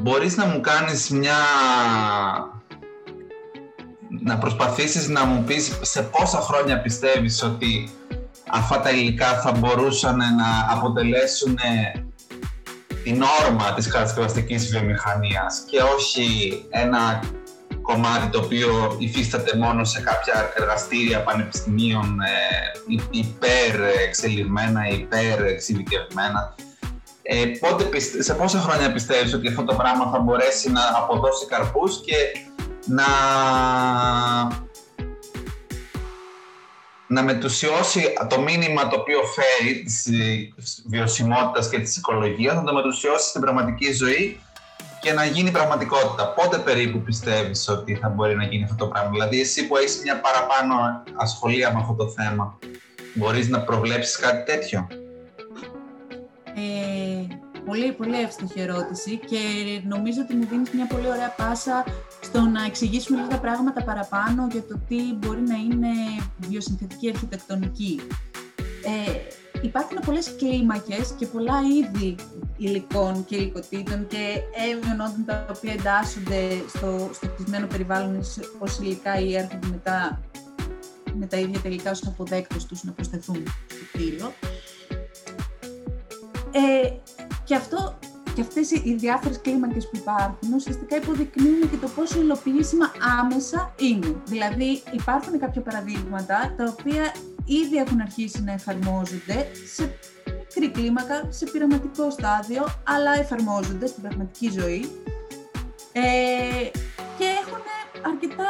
μπορείς να μου κάνεις μια... να προσπαθήσεις να μου πεις σε πόσα χρόνια πιστεύεις ότι αυτά τα υλικά θα μπορούσαν να αποτελέσουν την όρμα της κατασκευαστικής βιομηχανίας και όχι ένα κομμάτι το οποίο υφίσταται μόνο σε κάποια εργαστήρια πανεπιστημίων υπερεξελιγμένα, υπερεξειδικευμένα. Σε πόσα χρόνια πιστεύεις ότι αυτό το πράγμα θα μπορέσει να αποδώσει καρπούς και να μετουσιώσει το μήνυμα το οποίο φέρει της βιωσιμότητας και της οικολογίας, να το μετουσιώσει στην πραγματική ζωή και να γίνει πραγματικότητα. Πότε περίπου πιστεύεις ότι θα μπορεί να γίνει αυτό το πράγμα? Δηλαδή εσύ που έχεις μια παραπάνω ασχολία με αυτό το θέμα, μπορείς να προβλέψεις κάτι τέτοιο? Πολύ, πολύ εύστοχη ερώτηση και νομίζω ότι μου δίνεις μια πολύ ωραία πάσα στο να εξηγήσουμε λίγα πράγματα παραπάνω για το τι μπορεί να είναι βιοσυνθετική αρχιτεκτονική. Υπάρχουν πολλές κλίμακες και πολλά είδη υλικών και υλικοτήτων και αιωνόντων τα οποία εντάσσονται στο κτισμένο περιβάλλον ως υλικά ή έρχονται μετά με τα ίδια τελικά ως αποδέκτες τους να προσθεθούν στο κτίριο. Και αυτές οι διάφορες κλίμακες που υπάρχουν ουσιαστικά υποδεικνύουν και το πόσο υλοποιήσιμα άμεσα είναι. Δηλαδή υπάρχουν κάποια παραδείγματα τα οποία ήδη έχουν αρχίσει να εφαρμόζονται σε μικρή κλίμακα, σε πειραματικό στάδιο, αλλά εφαρμόζονται στην πραγματική ζωή και έχουν αρκετά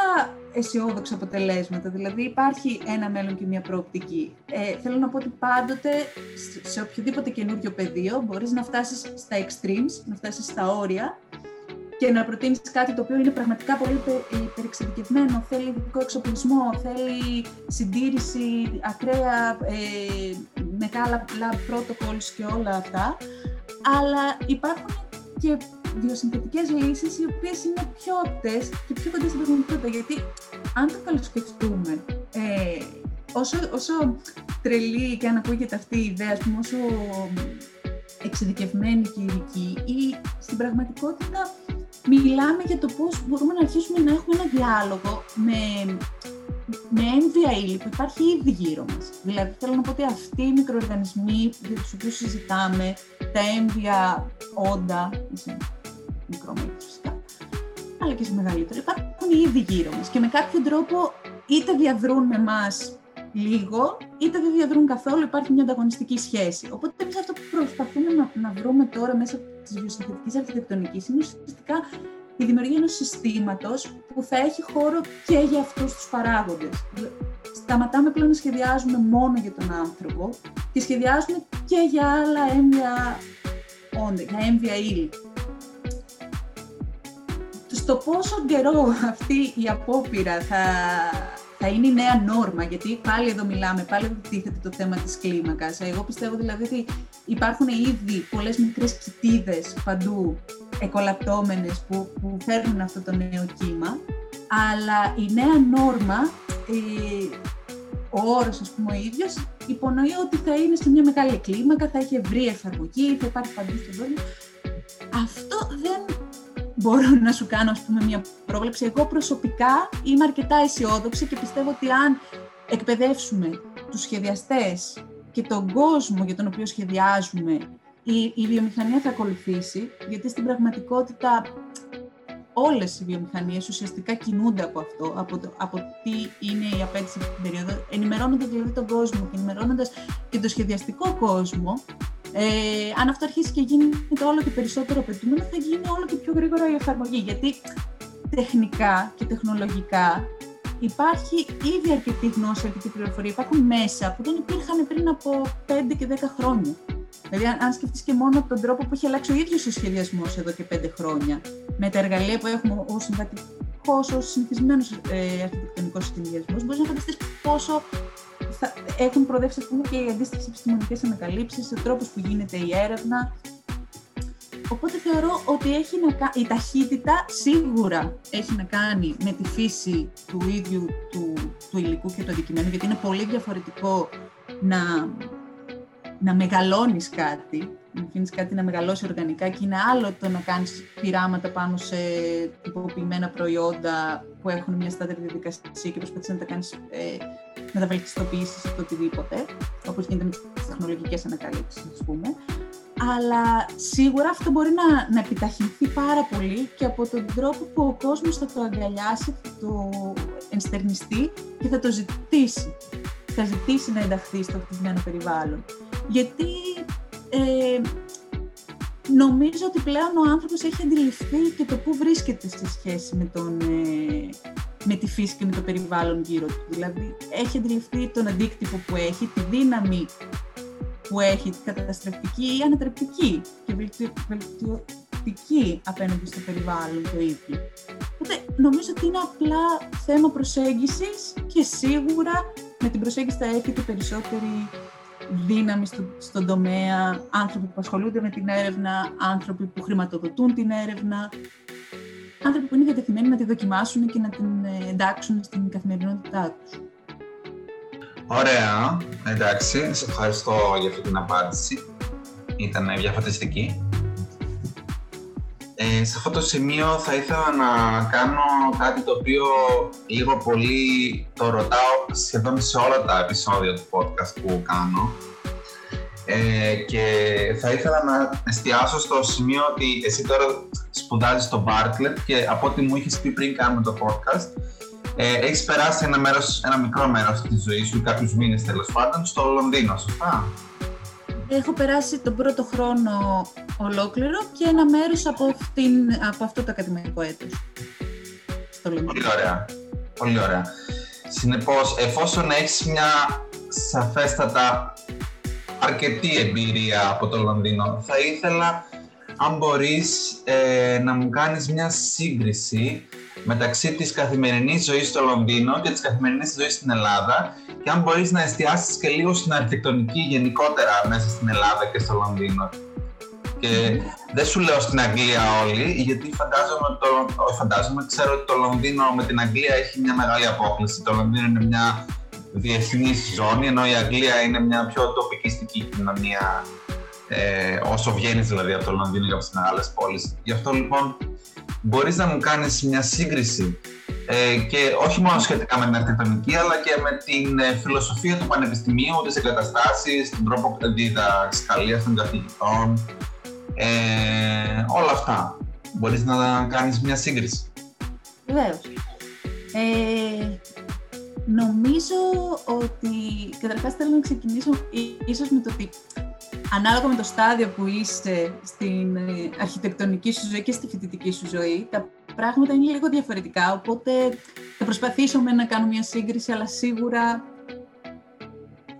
αισιόδοξα αποτελέσματα. Δηλαδή υπάρχει ένα μέλλον και μια προοπτική. Θέλω να πω ότι πάντοτε σε οποιοδήποτε καινούριο πεδίο μπορείς να φτάσεις στα extremes, να φτάσεις στα όρια και να προτείνεις κάτι το οποίο είναι πραγματικά πολύ υπερεξειδικευμένο, θέλει ειδικό εξοπλισμό, θέλει συντήρηση, ακραία μεγάλα protocols και όλα αυτά. Αλλά υπάρχουν και βιοσυνθετικές λύσεις οι οποίες είναι πιο απτές και πιο κοντά στην πραγματικότητα. Γιατί αν το καλοσκεφτούμε, όσο τρελή και αν ακούγεται αυτή η ιδέα, ας πούμε, όσο εξειδικευμένη και ειδική, ή στην πραγματικότητα μιλάμε για το πώς μπορούμε να αρχίσουμε να έχουμε ένα διάλογο με έμβια ύλη που υπάρχει ήδη γύρω μας. Δηλαδή, θέλω να πω ότι αυτοί οι μικροοργανισμοί για τους οποίους συζητάμε, τα έμβια όντα, σε μικρό μέγεθος φυσικά, αλλά και σε μεγαλύτερο, υπάρχουν ήδη γύρω μας και με κάποιο τρόπο είτε διαδρούν με εμάς λίγο, είτε δεν διαδρούν καθόλου, υπάρχει μια ανταγωνιστική σχέση. Οπότε, εμείς αυτό που προσπαθούμε να βρούμε τώρα μέσα από τη βιοσυνθετική αρχιτεκτονική είναι ουσιαστικά η δημιουργία ενός συστήματος που θα έχει χώρο και για αυτούς τους παράγοντες. Σταματάμε πλέον να σχεδιάζουμε μόνο για τον άνθρωπο και σχεδιάζουμε και για άλλα έμβια όντα, για έμβια ύλη. Στο πόσο καιρό αυτή η απόπειρα θα είναι η νέα νόρμα, γιατί πάλι εδώ μιλάμε, πάλι εδώ τίθεται το θέμα της κλίμακας. Εγώ πιστεύω δηλαδή ότι υπάρχουν ήδη πολλές μικρές κοιτίδες παντού εκολαπτώμενες που φέρνουν αυτό το νέο κύμα, αλλά η νέα νόρμα, ο όρος ας πούμε ο ίδιος, υπονοεί ότι θα είναι σε μια μεγάλη κλίμακα, θα έχει ευρία εφαρμογή, θα υπάρχει παντού στον κόσμο. Αυτό δεν μπορώ να σου κάνω ας πούμε μια πρόβλεψη. Εγώ προσωπικά είμαι αρκετά αισιόδοξη και πιστεύω ότι αν εκπαιδεύσουμε τους σχεδιαστές και τον κόσμο για τον οποίο σχεδιάζουμε, η βιομηχανία θα ακολουθήσει, γιατί στην πραγματικότητα όλες οι βιομηχανίες ουσιαστικά κινούνται από αυτό, από τι είναι η απέτηση αυτή την περίοδο, ενημερώνοντας δηλαδή τον κόσμο και ενημερώνοντας και τον σχεδιαστικό κόσμο, αν αυτό αρχίσει και γίνεται όλο και περισσότερο απαιτούμενο, θα γίνει όλο και πιο γρήγορα η εφαρμογή. Γιατί τεχνικά και τεχνολογικά υπάρχει ήδη αρκετή γνώση, αρκετή πληροφορία. Υπάρχουν μέσα που δεν υπήρχαν πριν από 5 και 10 χρόνια. Δηλαδή, αν σκεφτείς και μόνο τον τρόπο που έχει αλλάξει ο ίδιος ο σχεδιασμός εδώ και 5 χρόνια, με τα εργαλεία που έχουμε ως συμβατικός, ως συνηθισμένος αρχιτεκτονικός σχεδιασμός, μπορείς να φανταστείς πόσο θα έχουν προοδεύσει, ας πούμε, και οι αντίστοιχες επιστημονικές ανακαλύψεις, σε τρόπους που γίνεται η έρευνα. Οπότε θεωρώ ότι η ταχύτητα σίγουρα έχει να κάνει με τη φύση του ίδιου του υλικού και του αντικειμένου, γιατί είναι πολύ διαφορετικό να μεγαλώνεις κάτι, να αφήνεις κάτι να μεγαλώσει οργανικά, και είναι άλλο το να κάνεις πειράματα πάνω σε τυποποιημένα προϊόντα που έχουν μια στάνταρ διαδικασία και προσπαθείς να τα κάνεις, να τα βελτιστοποιήσεις ή το οτιδήποτε, όπως γίνεται με τις τεχνολογικές ανακαλύψεις, ας πούμε. Αλλά σίγουρα αυτό μπορεί να επιταχυνθεί πάρα πολύ και από τον τρόπο που ο κόσμος θα το αγκαλιάσει, θα το ενστερνιστεί και θα το ζητήσει. Θα ζητήσει να ενταχθεί στο χτισμένο περιβάλλον. Γιατί νομίζω ότι πλέον ο άνθρωπος έχει αντιληφθεί και το πού βρίσκεται σε σχέση με τη φύση και με το περιβάλλον γύρω του. Δηλαδή, έχει αντιληφθεί τον αντίκτυπο που έχει, τη δύναμη που έχει, καταστρεπτική ή ανατρεπτική και βελτιωτική απέναντι στο περιβάλλον το ίδιο. Οπότε νομίζω ότι είναι απλά θέμα προσέγγισης και σίγουρα με την προσέγγιση θα έχει και περισσότερη δύναμη στον τομέα, άνθρωποι που ασχολούνται με την έρευνα, άνθρωποι που χρηματοδοτούν την έρευνα, άνθρωποι που είναι διατεθειμένοι να τη δοκιμάσουν και να την εντάξουν στην καθημερινότητά τους. Ωραία, εντάξει, σε ευχαριστώ για αυτή την απάντηση. Ήταν διαφωτιστική. Σε αυτό το σημείο θα ήθελα να κάνω κάτι το οποίο λίγο πολύ το ρωτάω σχεδόν σε όλα τα επεισόδια του podcast που κάνω, και θα ήθελα να εστιάσω στο σημείο ότι εσύ τώρα σπουδάζεις στο Bartlett και από ό,τι μου είχες πει πριν κάνουμε το podcast, έχεις περάσει ένα μικρό μέρος της ζωής σου, κάποιους μήνες τέλος πάντων, στο Λονδίνο, σωστά? Έχω περάσει τον πρώτο χρόνο ολόκληρο και ένα μέρος από αυτό το ακαδημαϊκό έτος στο Λονδίνο. Πολύ ωραία. Πολύ ωραία. Συνεπώς, εφόσον έχεις μια σαφέστατα αρκετή εμπειρία από το Λονδίνο, θα ήθελα, αν μπορείς, να μου κάνεις μια σύγκριση μεταξύ της καθημερινής ζωής στο Λονδίνο και της καθημερινής ζωής στην Ελλάδα, και αν μπορείς να εστιάσεις και λίγο στην αρχιτεκτονική γενικότερα μέσα στην Ελλάδα και στο Λονδίνο. Και δεν σου λέω στην Αγγλία όλοι, γιατί ξέρω ότι το Λονδίνο με την Αγγλία έχει μια μεγάλη απόκληση. Το Λονδίνο είναι μια διεθνής ζώνη, ενώ η Αγγλία είναι μια πιο τοπικιστική κοινωνία, όσο βγαίνεις δηλαδή από το Λονδίνο και από τις μεγάλες πόλεις. Γι' αυτό λοιπόν μπορείς να μου κάνεις μια σύγκριση, και όχι μόνο σχετικά με την αρχιτεκτονική, αλλά και με την φιλοσοφία του πανεπιστημίου, τις εγκαταστάσεις, τον τρόπο διδασκαλίας των καθηγητών, όλα αυτά. Μπορείς να κάνεις μια σύγκριση? Βεβαίως. Νομίζω ότι καταρχάς θέλω να ξεκινήσω ίσως με το ότι ανάλογα με το στάδιο που είστε στην αρχιτεκτονική σου ζωή και στη φοιτητική σου ζωή, τα πράγματα είναι λίγο διαφορετικά, οπότε θα προσπαθήσω να κάνω μια σύγκριση, αλλά σίγουρα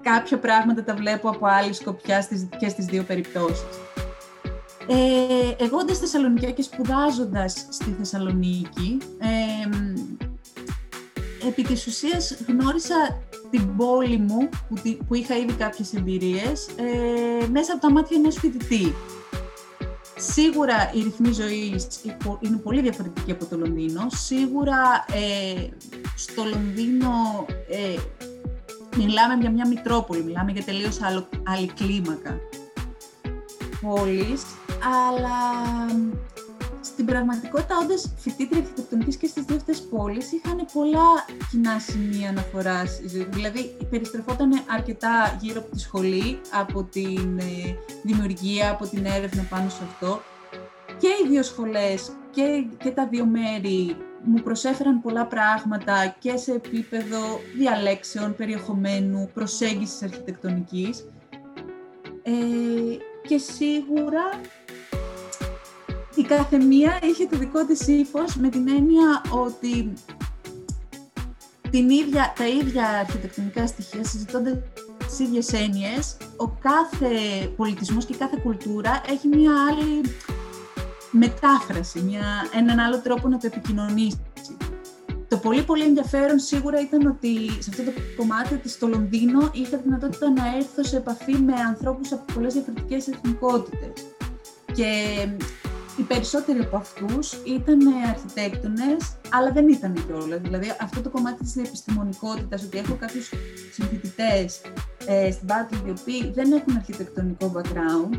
κάποια πράγματα τα βλέπω από άλλη σκοπιά και στις δύο περιπτώσεις. Εγώ όντας Θεσσαλονικιά και σπουδάζοντας στη Θεσσαλονίκη, επί της ουσίας γνώρισα την πόλη μου, που είχα ήδη κάποιες εμπειρίες, μέσα από τα μάτια ενός φοιτητή. Σίγουρα η ρυθμή ζωής είναι πολύ διαφορετική από το Λονδίνο. Σίγουρα στο Λονδίνο μιλάμε για μια μητρόπολη, μιλάμε για τελείως άλλη κλίμακα πόλης, αλλά στην πραγματικότητα, όντας φοιτήτρια αρχιτεκτονικής και στις δύο αυτές πόλεις, είχαν πολλά κοινά σημεία αναφοράς. Δηλαδή, περιστρεφόταν αρκετά γύρω από τη σχολή, από την δημιουργία, από την έρευνα πάνω σε αυτό. Και οι δύο σχολές και τα δύο μέρη μου προσέφεραν πολλά πράγματα και σε επίπεδο διαλέξεων, περιεχομένου, προσέγγισης αρχιτεκτονικής. και σίγουρα η καθεμία είχε το δικό της ύφος, με την έννοια ότι τα ίδια αρχιτεκτονικά στοιχεία συζητώνται τις ίδιες έννοιες. Ο κάθε πολιτισμός και η κάθε κουλτούρα έχει μια άλλη μετάφραση, έναν άλλο τρόπο να το επικοινωνήσει. Το πολύ πολύ ενδιαφέρον σίγουρα ήταν ότι σε αυτό το κομμάτι της στο Λονδίνο είχα τη δυνατότητα να έρθω σε επαφή με ανθρώπους από πολλές διαφορετικές εθνικότητες. Και οι περισσότεροι από αυτούς ήταν αρχιτέκτονες, αλλά δεν ήταν κιόλας. Δηλαδή αυτό το κομμάτι της επιστημονικότητας, ότι έχω κάποιους συμφοιτητές στην Bartlett οι οποίοι δεν έχουν αρχιτεκτονικό background,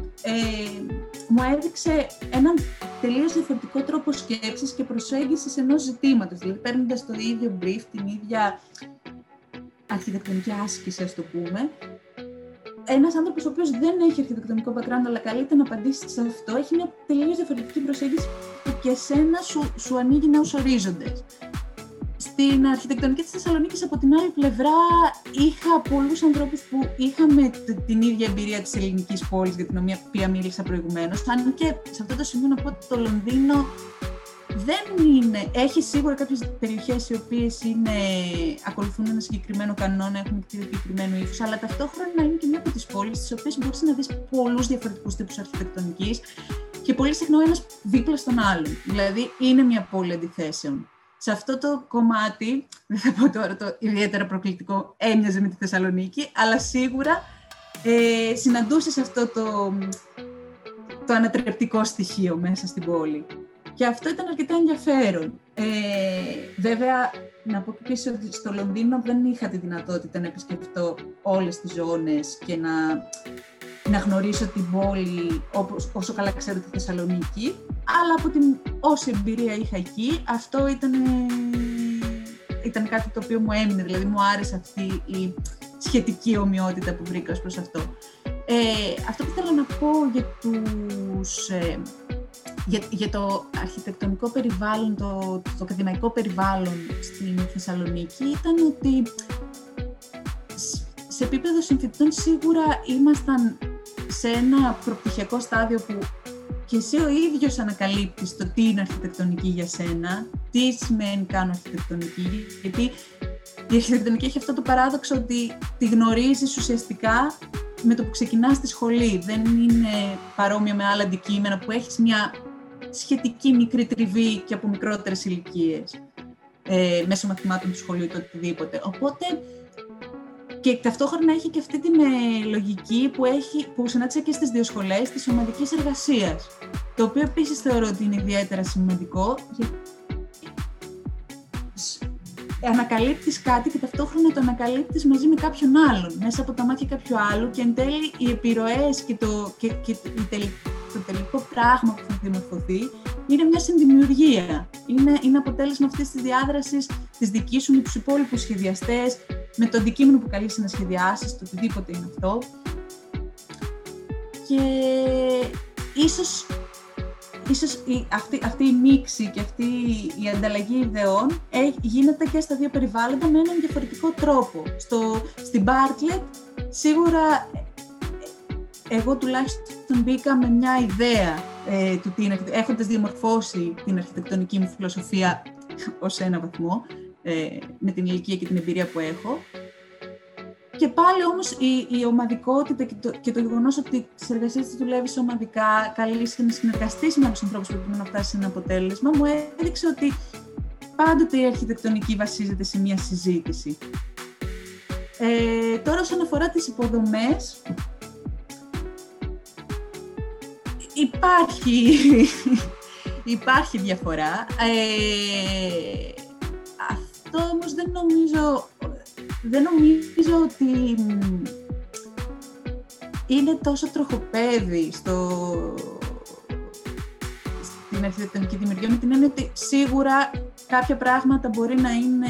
μου έδειξε έναν τελείως διαφορετικό τρόπο σκέψης και προσέγγισης ενός ζητήματος. Δηλαδή παίρνοντας το ίδιο brief, την ίδια αρχιτεκτονική άσκηση, ας το πούμε, ένας άνθρωπος ο οποίος δεν έχει αρχιτεκτονικό background, αλλά καλείται να απαντήσει σε αυτό, έχει μια τελείως διαφορετική προσέγγιση που και εσένα σου ανοίγει νέους ορίζοντες. Στην αρχιτεκτονική της Θεσσαλονίκης, από την άλλη πλευρά, είχα πολλούς ανθρώπους που είχαμε την ίδια εμπειρία της ελληνικής πόλης, για την οποία μίλησα προηγουμένως. Αν και σε αυτό το σημείο να πω ότι το Λονδίνο δεν είναι. Έχει σίγουρα κάποιες περιοχές οι οποίες ακολουθούν ένα συγκεκριμένο κανόνα, έχουν συγκεκριμένο ύφος, αλλά ταυτόχρονα είναι και μία από τις πόλεις στις οποίες μπορείς να δεις πολλούς διαφορετικούς τύπους αρχιτεκτονικής και πολύ συχνά ο ένας δίπλα στον άλλον. Δηλαδή, είναι μία πόλη αντιθέσεων. Σε αυτό το κομμάτι, δεν θα πω τώρα το ιδιαίτερα προκλητικό, έμοιαζε με τη Θεσσαλονίκη, αλλά σίγουρα συναντούσες αυτό το ανατρεπτικό στοιχείο μέσα στην πόλη. Και αυτό ήταν αρκετά ενδιαφέρον. Βέβαια, να πω επίσης ότι στο Λονδίνο δεν είχα τη δυνατότητα να επισκεφτώ όλες τις ζώνες και να γνωρίσω την πόλη όσο καλά ξέρω τη Θεσσαλονίκη, αλλά από όση εμπειρία είχα εκεί, αυτό ήταν κάτι το οποίο μου έμεινε, δηλαδή μου άρεσε αυτή η σχετική ομοιότητα που βρήκα ως προς αυτό. Αυτό που θέλω να πω για το αρχιτεκτονικό περιβάλλον, το ακαδημαϊκό περιβάλλον στην Θεσσαλονίκη, ήταν ότι σε επίπεδο συμφοιτητών σίγουρα ήμασταν σε ένα προπτυχιακό στάδιο που και εσύ ο ίδιος ανακαλύπτεις το τι είναι αρχιτεκτονική για σένα, τι σημαίνει κάνω αρχιτεκτονική, γιατί η αρχιτεκτονική έχει αυτό το παράδοξο ότι τη γνωρίζεις ουσιαστικά με το που ξεκινάς τη σχολή. Δεν είναι παρόμοια με άλλα αντικείμενα που έχεις μια σχετική μικρή τριβή και από μικρότερες ηλικίες, μέσω μαθημάτων του σχολείου ή το οτιδήποτε. Οπότε, και ταυτόχρονα έχει και αυτή την λογική που συνάντησα και στις δύο σχολές, της ομαδικής εργασίας, το οποίο επίσης θεωρώ ότι είναι ιδιαίτερα σημαντικό, γιατί ανακαλύπτεις κάτι και ταυτόχρονα το ανακαλύπτεις μαζί με κάποιον άλλον, μέσα από τα μάτια κάποιου άλλου, και εν τέλει οι επιρροές και το τελικό πράγμα που θα δημορφωθεί είναι μια συνδημιουργία. Είναι αποτέλεσμα αυτής της διάδρασης της δικής σου με τους υπόλοιπους σχεδιαστές, με το αντικείμενο που καλείσαι να σχεδιάσεις, το οτιδήποτε είναι αυτό. Και ίσως αυτή η μίξη και αυτή η ανταλλαγή ιδεών γίνεται και στα δύο περιβάλλοντα με έναν διαφορετικό τρόπο. Στην Bartlett σίγουρα εγώ τουλάχιστον μπήκα με μια ιδέα του τι είναι, έχοντας διαμορφώσει την αρχιτεκτονική μου φιλοσοφία ως ένα βαθμό, με την ηλικία και την εμπειρία που έχω. Και πάλι όμως η ομαδικότητα και το γεγονός ότι στις εργασίες της δουλεύεις ομαδικά, καλείσαι να συνεργαστείς με άλλους ανθρώπους προκειμένου να φτάσεις σε ένα αποτέλεσμα, μου έδειξε ότι πάντοτε η αρχιτεκτονική βασίζεται σε μια συζήτηση. Τώρα όσον αφορά τις υποδομές, υπάρχει διαφορά. Αυτό όμως δεν νομίζω ότι είναι τόσο τροχοπέδι στην αρχιτεκτονική δημιουργία, με την έννοια ότι σίγουρα κάποια πράγματα μπορεί να είναι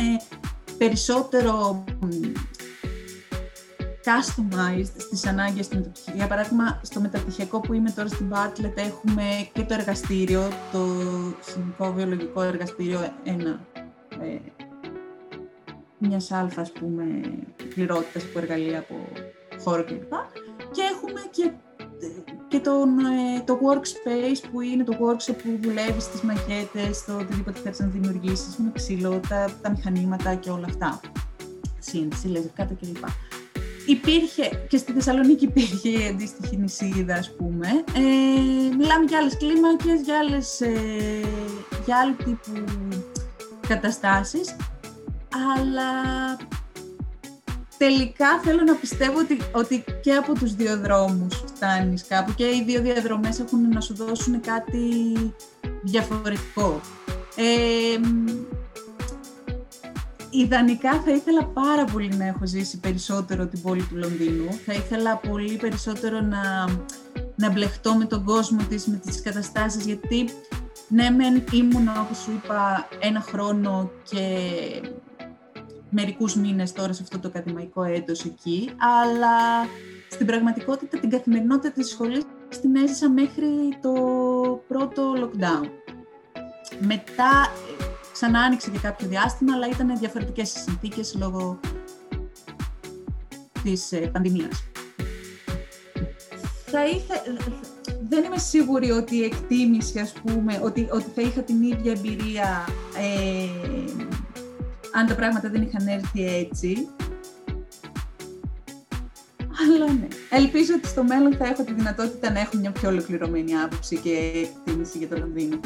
περισσότερο customized στις ανάγκες του μεταπτυχιακού. Για παράδειγμα, στο μεταπτυχιακό που είμαι τώρα στην Bartlett έχουμε και το εργαστήριο, το χημικό βιολογικό εργαστήριο 1, μιας αλφα, ας πούμε, πληρότητας από εργαλεία, από χώρο κλπ. Και έχουμε και και το workspace που είναι το workshop που δουλεύεις, τις μαγέτες, το οτιδήποτε θέλεις να δημιουργήσεις, με ξύλο, τα μηχανήματα και όλα αυτά. Σύνθεση, λεζευκάτα κλπ. Υπήρχε, και στη Θεσσαλονίκη υπήρχε η αντίστοιχη νησίδα, ας πούμε. Μιλάμε για άλλες κλίμακες, για άλλου τύπου καταστάσεις, αλλά τελικά θέλω να πιστεύω ότι και από τους δύο δρόμους φτάνεις κάπου και οι δύο διαδρομές έχουν να σου δώσουν κάτι διαφορετικό. Ιδανικά θα ήθελα πάρα πολύ να έχω ζήσει περισσότερο την πόλη του Λονδίνου. Θα ήθελα πολύ περισσότερο να μπλεχτώ με τον κόσμο της, με τις καταστάσεις, γιατί ναι, μεν ήμουνα, όπως σου είπα, ένα χρόνο και μερικούς μήνες τώρα σε αυτό το ακαδημαϊκό έτος εκεί, αλλά στην πραγματικότητα την καθημερινότητα της σχολής την έζησα μέχρι το πρώτο lockdown. Μετά ξανά άνοιξε και κάποιο διάστημα, αλλά ήταν διαφορετικές οι συνθήκες λόγω της πανδημίας. Δεν είμαι σίγουρη ότι εκτίμηση, ας πούμε, ότι θα είχα την ίδια εμπειρία αν τα πράγματα δεν είχαν έρθει έτσι. Αλλά ναι, ελπίζω ότι στο μέλλον θα έχω τη δυνατότητα να έχω μια πιο ολοκληρωμένη άποψη και εκτίμηση για το Λονδίνο.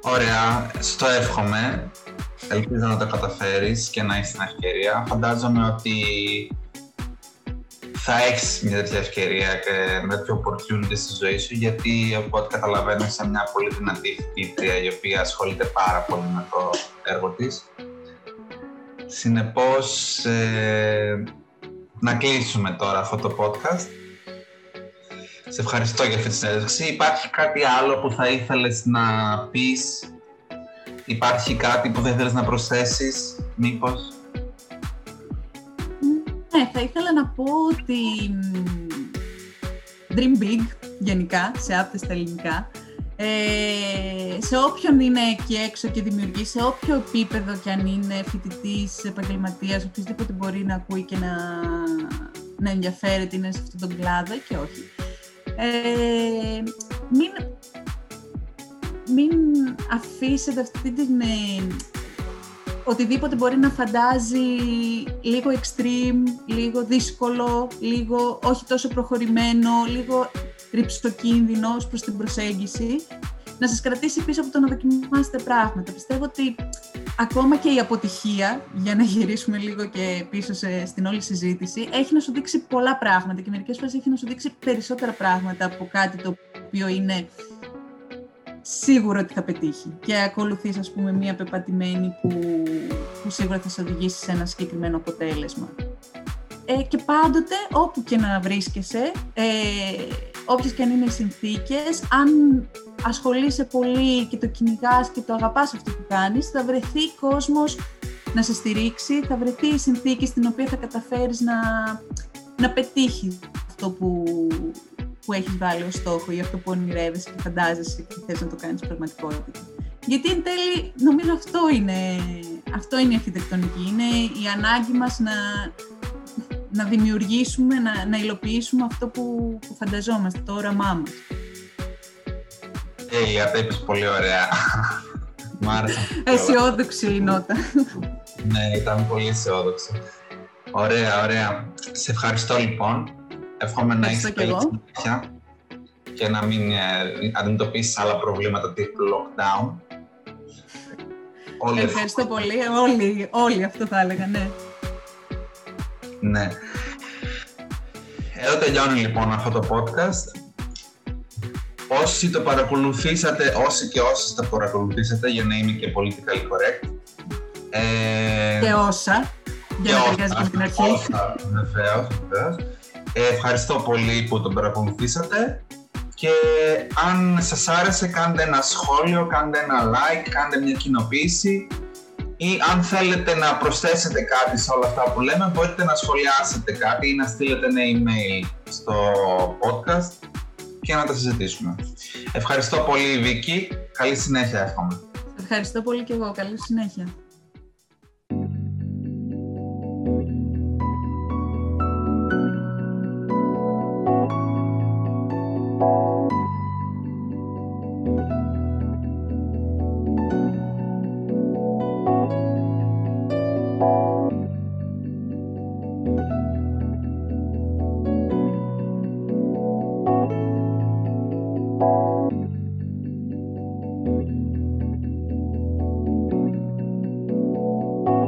Ωραία, στο εύχομαι. Ελπίζω να τα καταφέρεις και να έχεις την ευκαιρία. Φαντάζομαι ότι θα έχεις μια τέτοια ευκαιρία και με τέτοιο opportunity στη ζωή σου, γιατί από ό,τι καταλαβαίνω είσαι μια πολύ δυνατή φοιτήτρια η οποία ασχολείται πάρα πολύ με το έργο της. Συνεπώς, να κλείσουμε τώρα αυτό το podcast. Σε ευχαριστώ για αυτή τη συνέντευξη. Υπάρχει κάτι άλλο που θα ήθελες να πεις? Υπάρχει κάτι που θα ήθελες να προσθέσεις, μήπως? Ναι, θα ήθελα να πω ότι dream big, γενικά, σε άπτες τα ελληνικά. Σε όποιον είναι εκεί έξω και δημιουργεί, σε όποιο επίπεδο κι αν είναι φοιτητής, επαγγελματίας, οποιοδήποτε μπορεί να ακούει και να ενδιαφέρεται, είναι σε αυτόν τον κλάδο και όχι. Μην αφήσετε αυτή την οτιδήποτε μπορεί να φαντάζει λίγο extreme, λίγο δύσκολο, λίγο όχι τόσο προχωρημένο, λίγο ρυψοκίνδυνο προς την προσέγγιση, να σας κρατήσει πίσω από το να δοκιμάσετε πράγματα. Πιστεύω ότι ακόμα και η αποτυχία, για να γυρίσουμε λίγο και πίσω στην όλη συζήτηση, έχει να σου δείξει πολλά πράγματα και μερικές φορές έχει να σου δείξει περισσότερα πράγματα από κάτι το οποίο είναι σίγουρο ότι θα πετύχει και ακολουθείς, ας πούμε, μία πεπατημένη που σίγουρα θα σε οδηγήσει σε ένα συγκεκριμένο αποτέλεσμα. Και πάντοτε, όπου και να βρίσκεσαι, όποιες και αν είναι οι συνθήκες, αν ασχολείσαι πολύ και το κυνηγάς και το αγαπάς αυτό που κάνεις, θα βρεθεί κόσμος να σε στηρίξει, θα βρεθεί η συνθήκη στην οποία θα καταφέρεις να πετύχεις αυτό που έχεις βάλει ως στόχο ή αυτό που ονειρεύεσαι και φαντάζεσαι και θες να το κάνεις πραγματικότητα. Γιατί εν τέλει, νομίζω αυτό είναι η αρχιτεκτονική, είναι η ανάγκη μας να δημιουργήσουμε, να υλοποιήσουμε αυτό που φανταζόμαστε, το όραμά μας. Τέλεια, τα είπες πολύ ωραία. Μ' άρεσε. Αισιόδοξη η νότα. Ναι, ήταν πολύ αισιόδοξη. Ωραία, ωραία. Σε ευχαριστώ λοιπόν. Εύχομαι να έχεις καλή συνέχεια και να μην αντιμετωπίσεις άλλα προβλήματα τύπου lockdown. Ευχαριστώ πολύ. Όλοι αυτό θα έλεγα, ναι. Ναι. Εδώ τελειώνει λοιπόν αυτό το podcast. Όσοι το παρακολουθήσατε, όσοι και όσες το παρακολουθήσατε, για να είμαι και political correct. Και όσα, για να ταιριάζουμε από την αρχή. Βεβαίως. Ευχαριστώ πολύ που τον παρακολουθήσατε και αν σας άρεσε, κάντε ένα σχόλιο, κάντε ένα like, κάντε μια κοινοποίηση ή αν θέλετε να προσθέσετε κάτι σε όλα αυτά που λέμε, μπορείτε να σχολιάσετε κάτι ή να στείλετε ένα email στο podcast και να τα συζητήσουμε. Ευχαριστώ πολύ, Βίκη. Καλή συνέχεια, εύχομαι. Ευχαριστώ πολύ και εγώ. Καλή συνέχεια.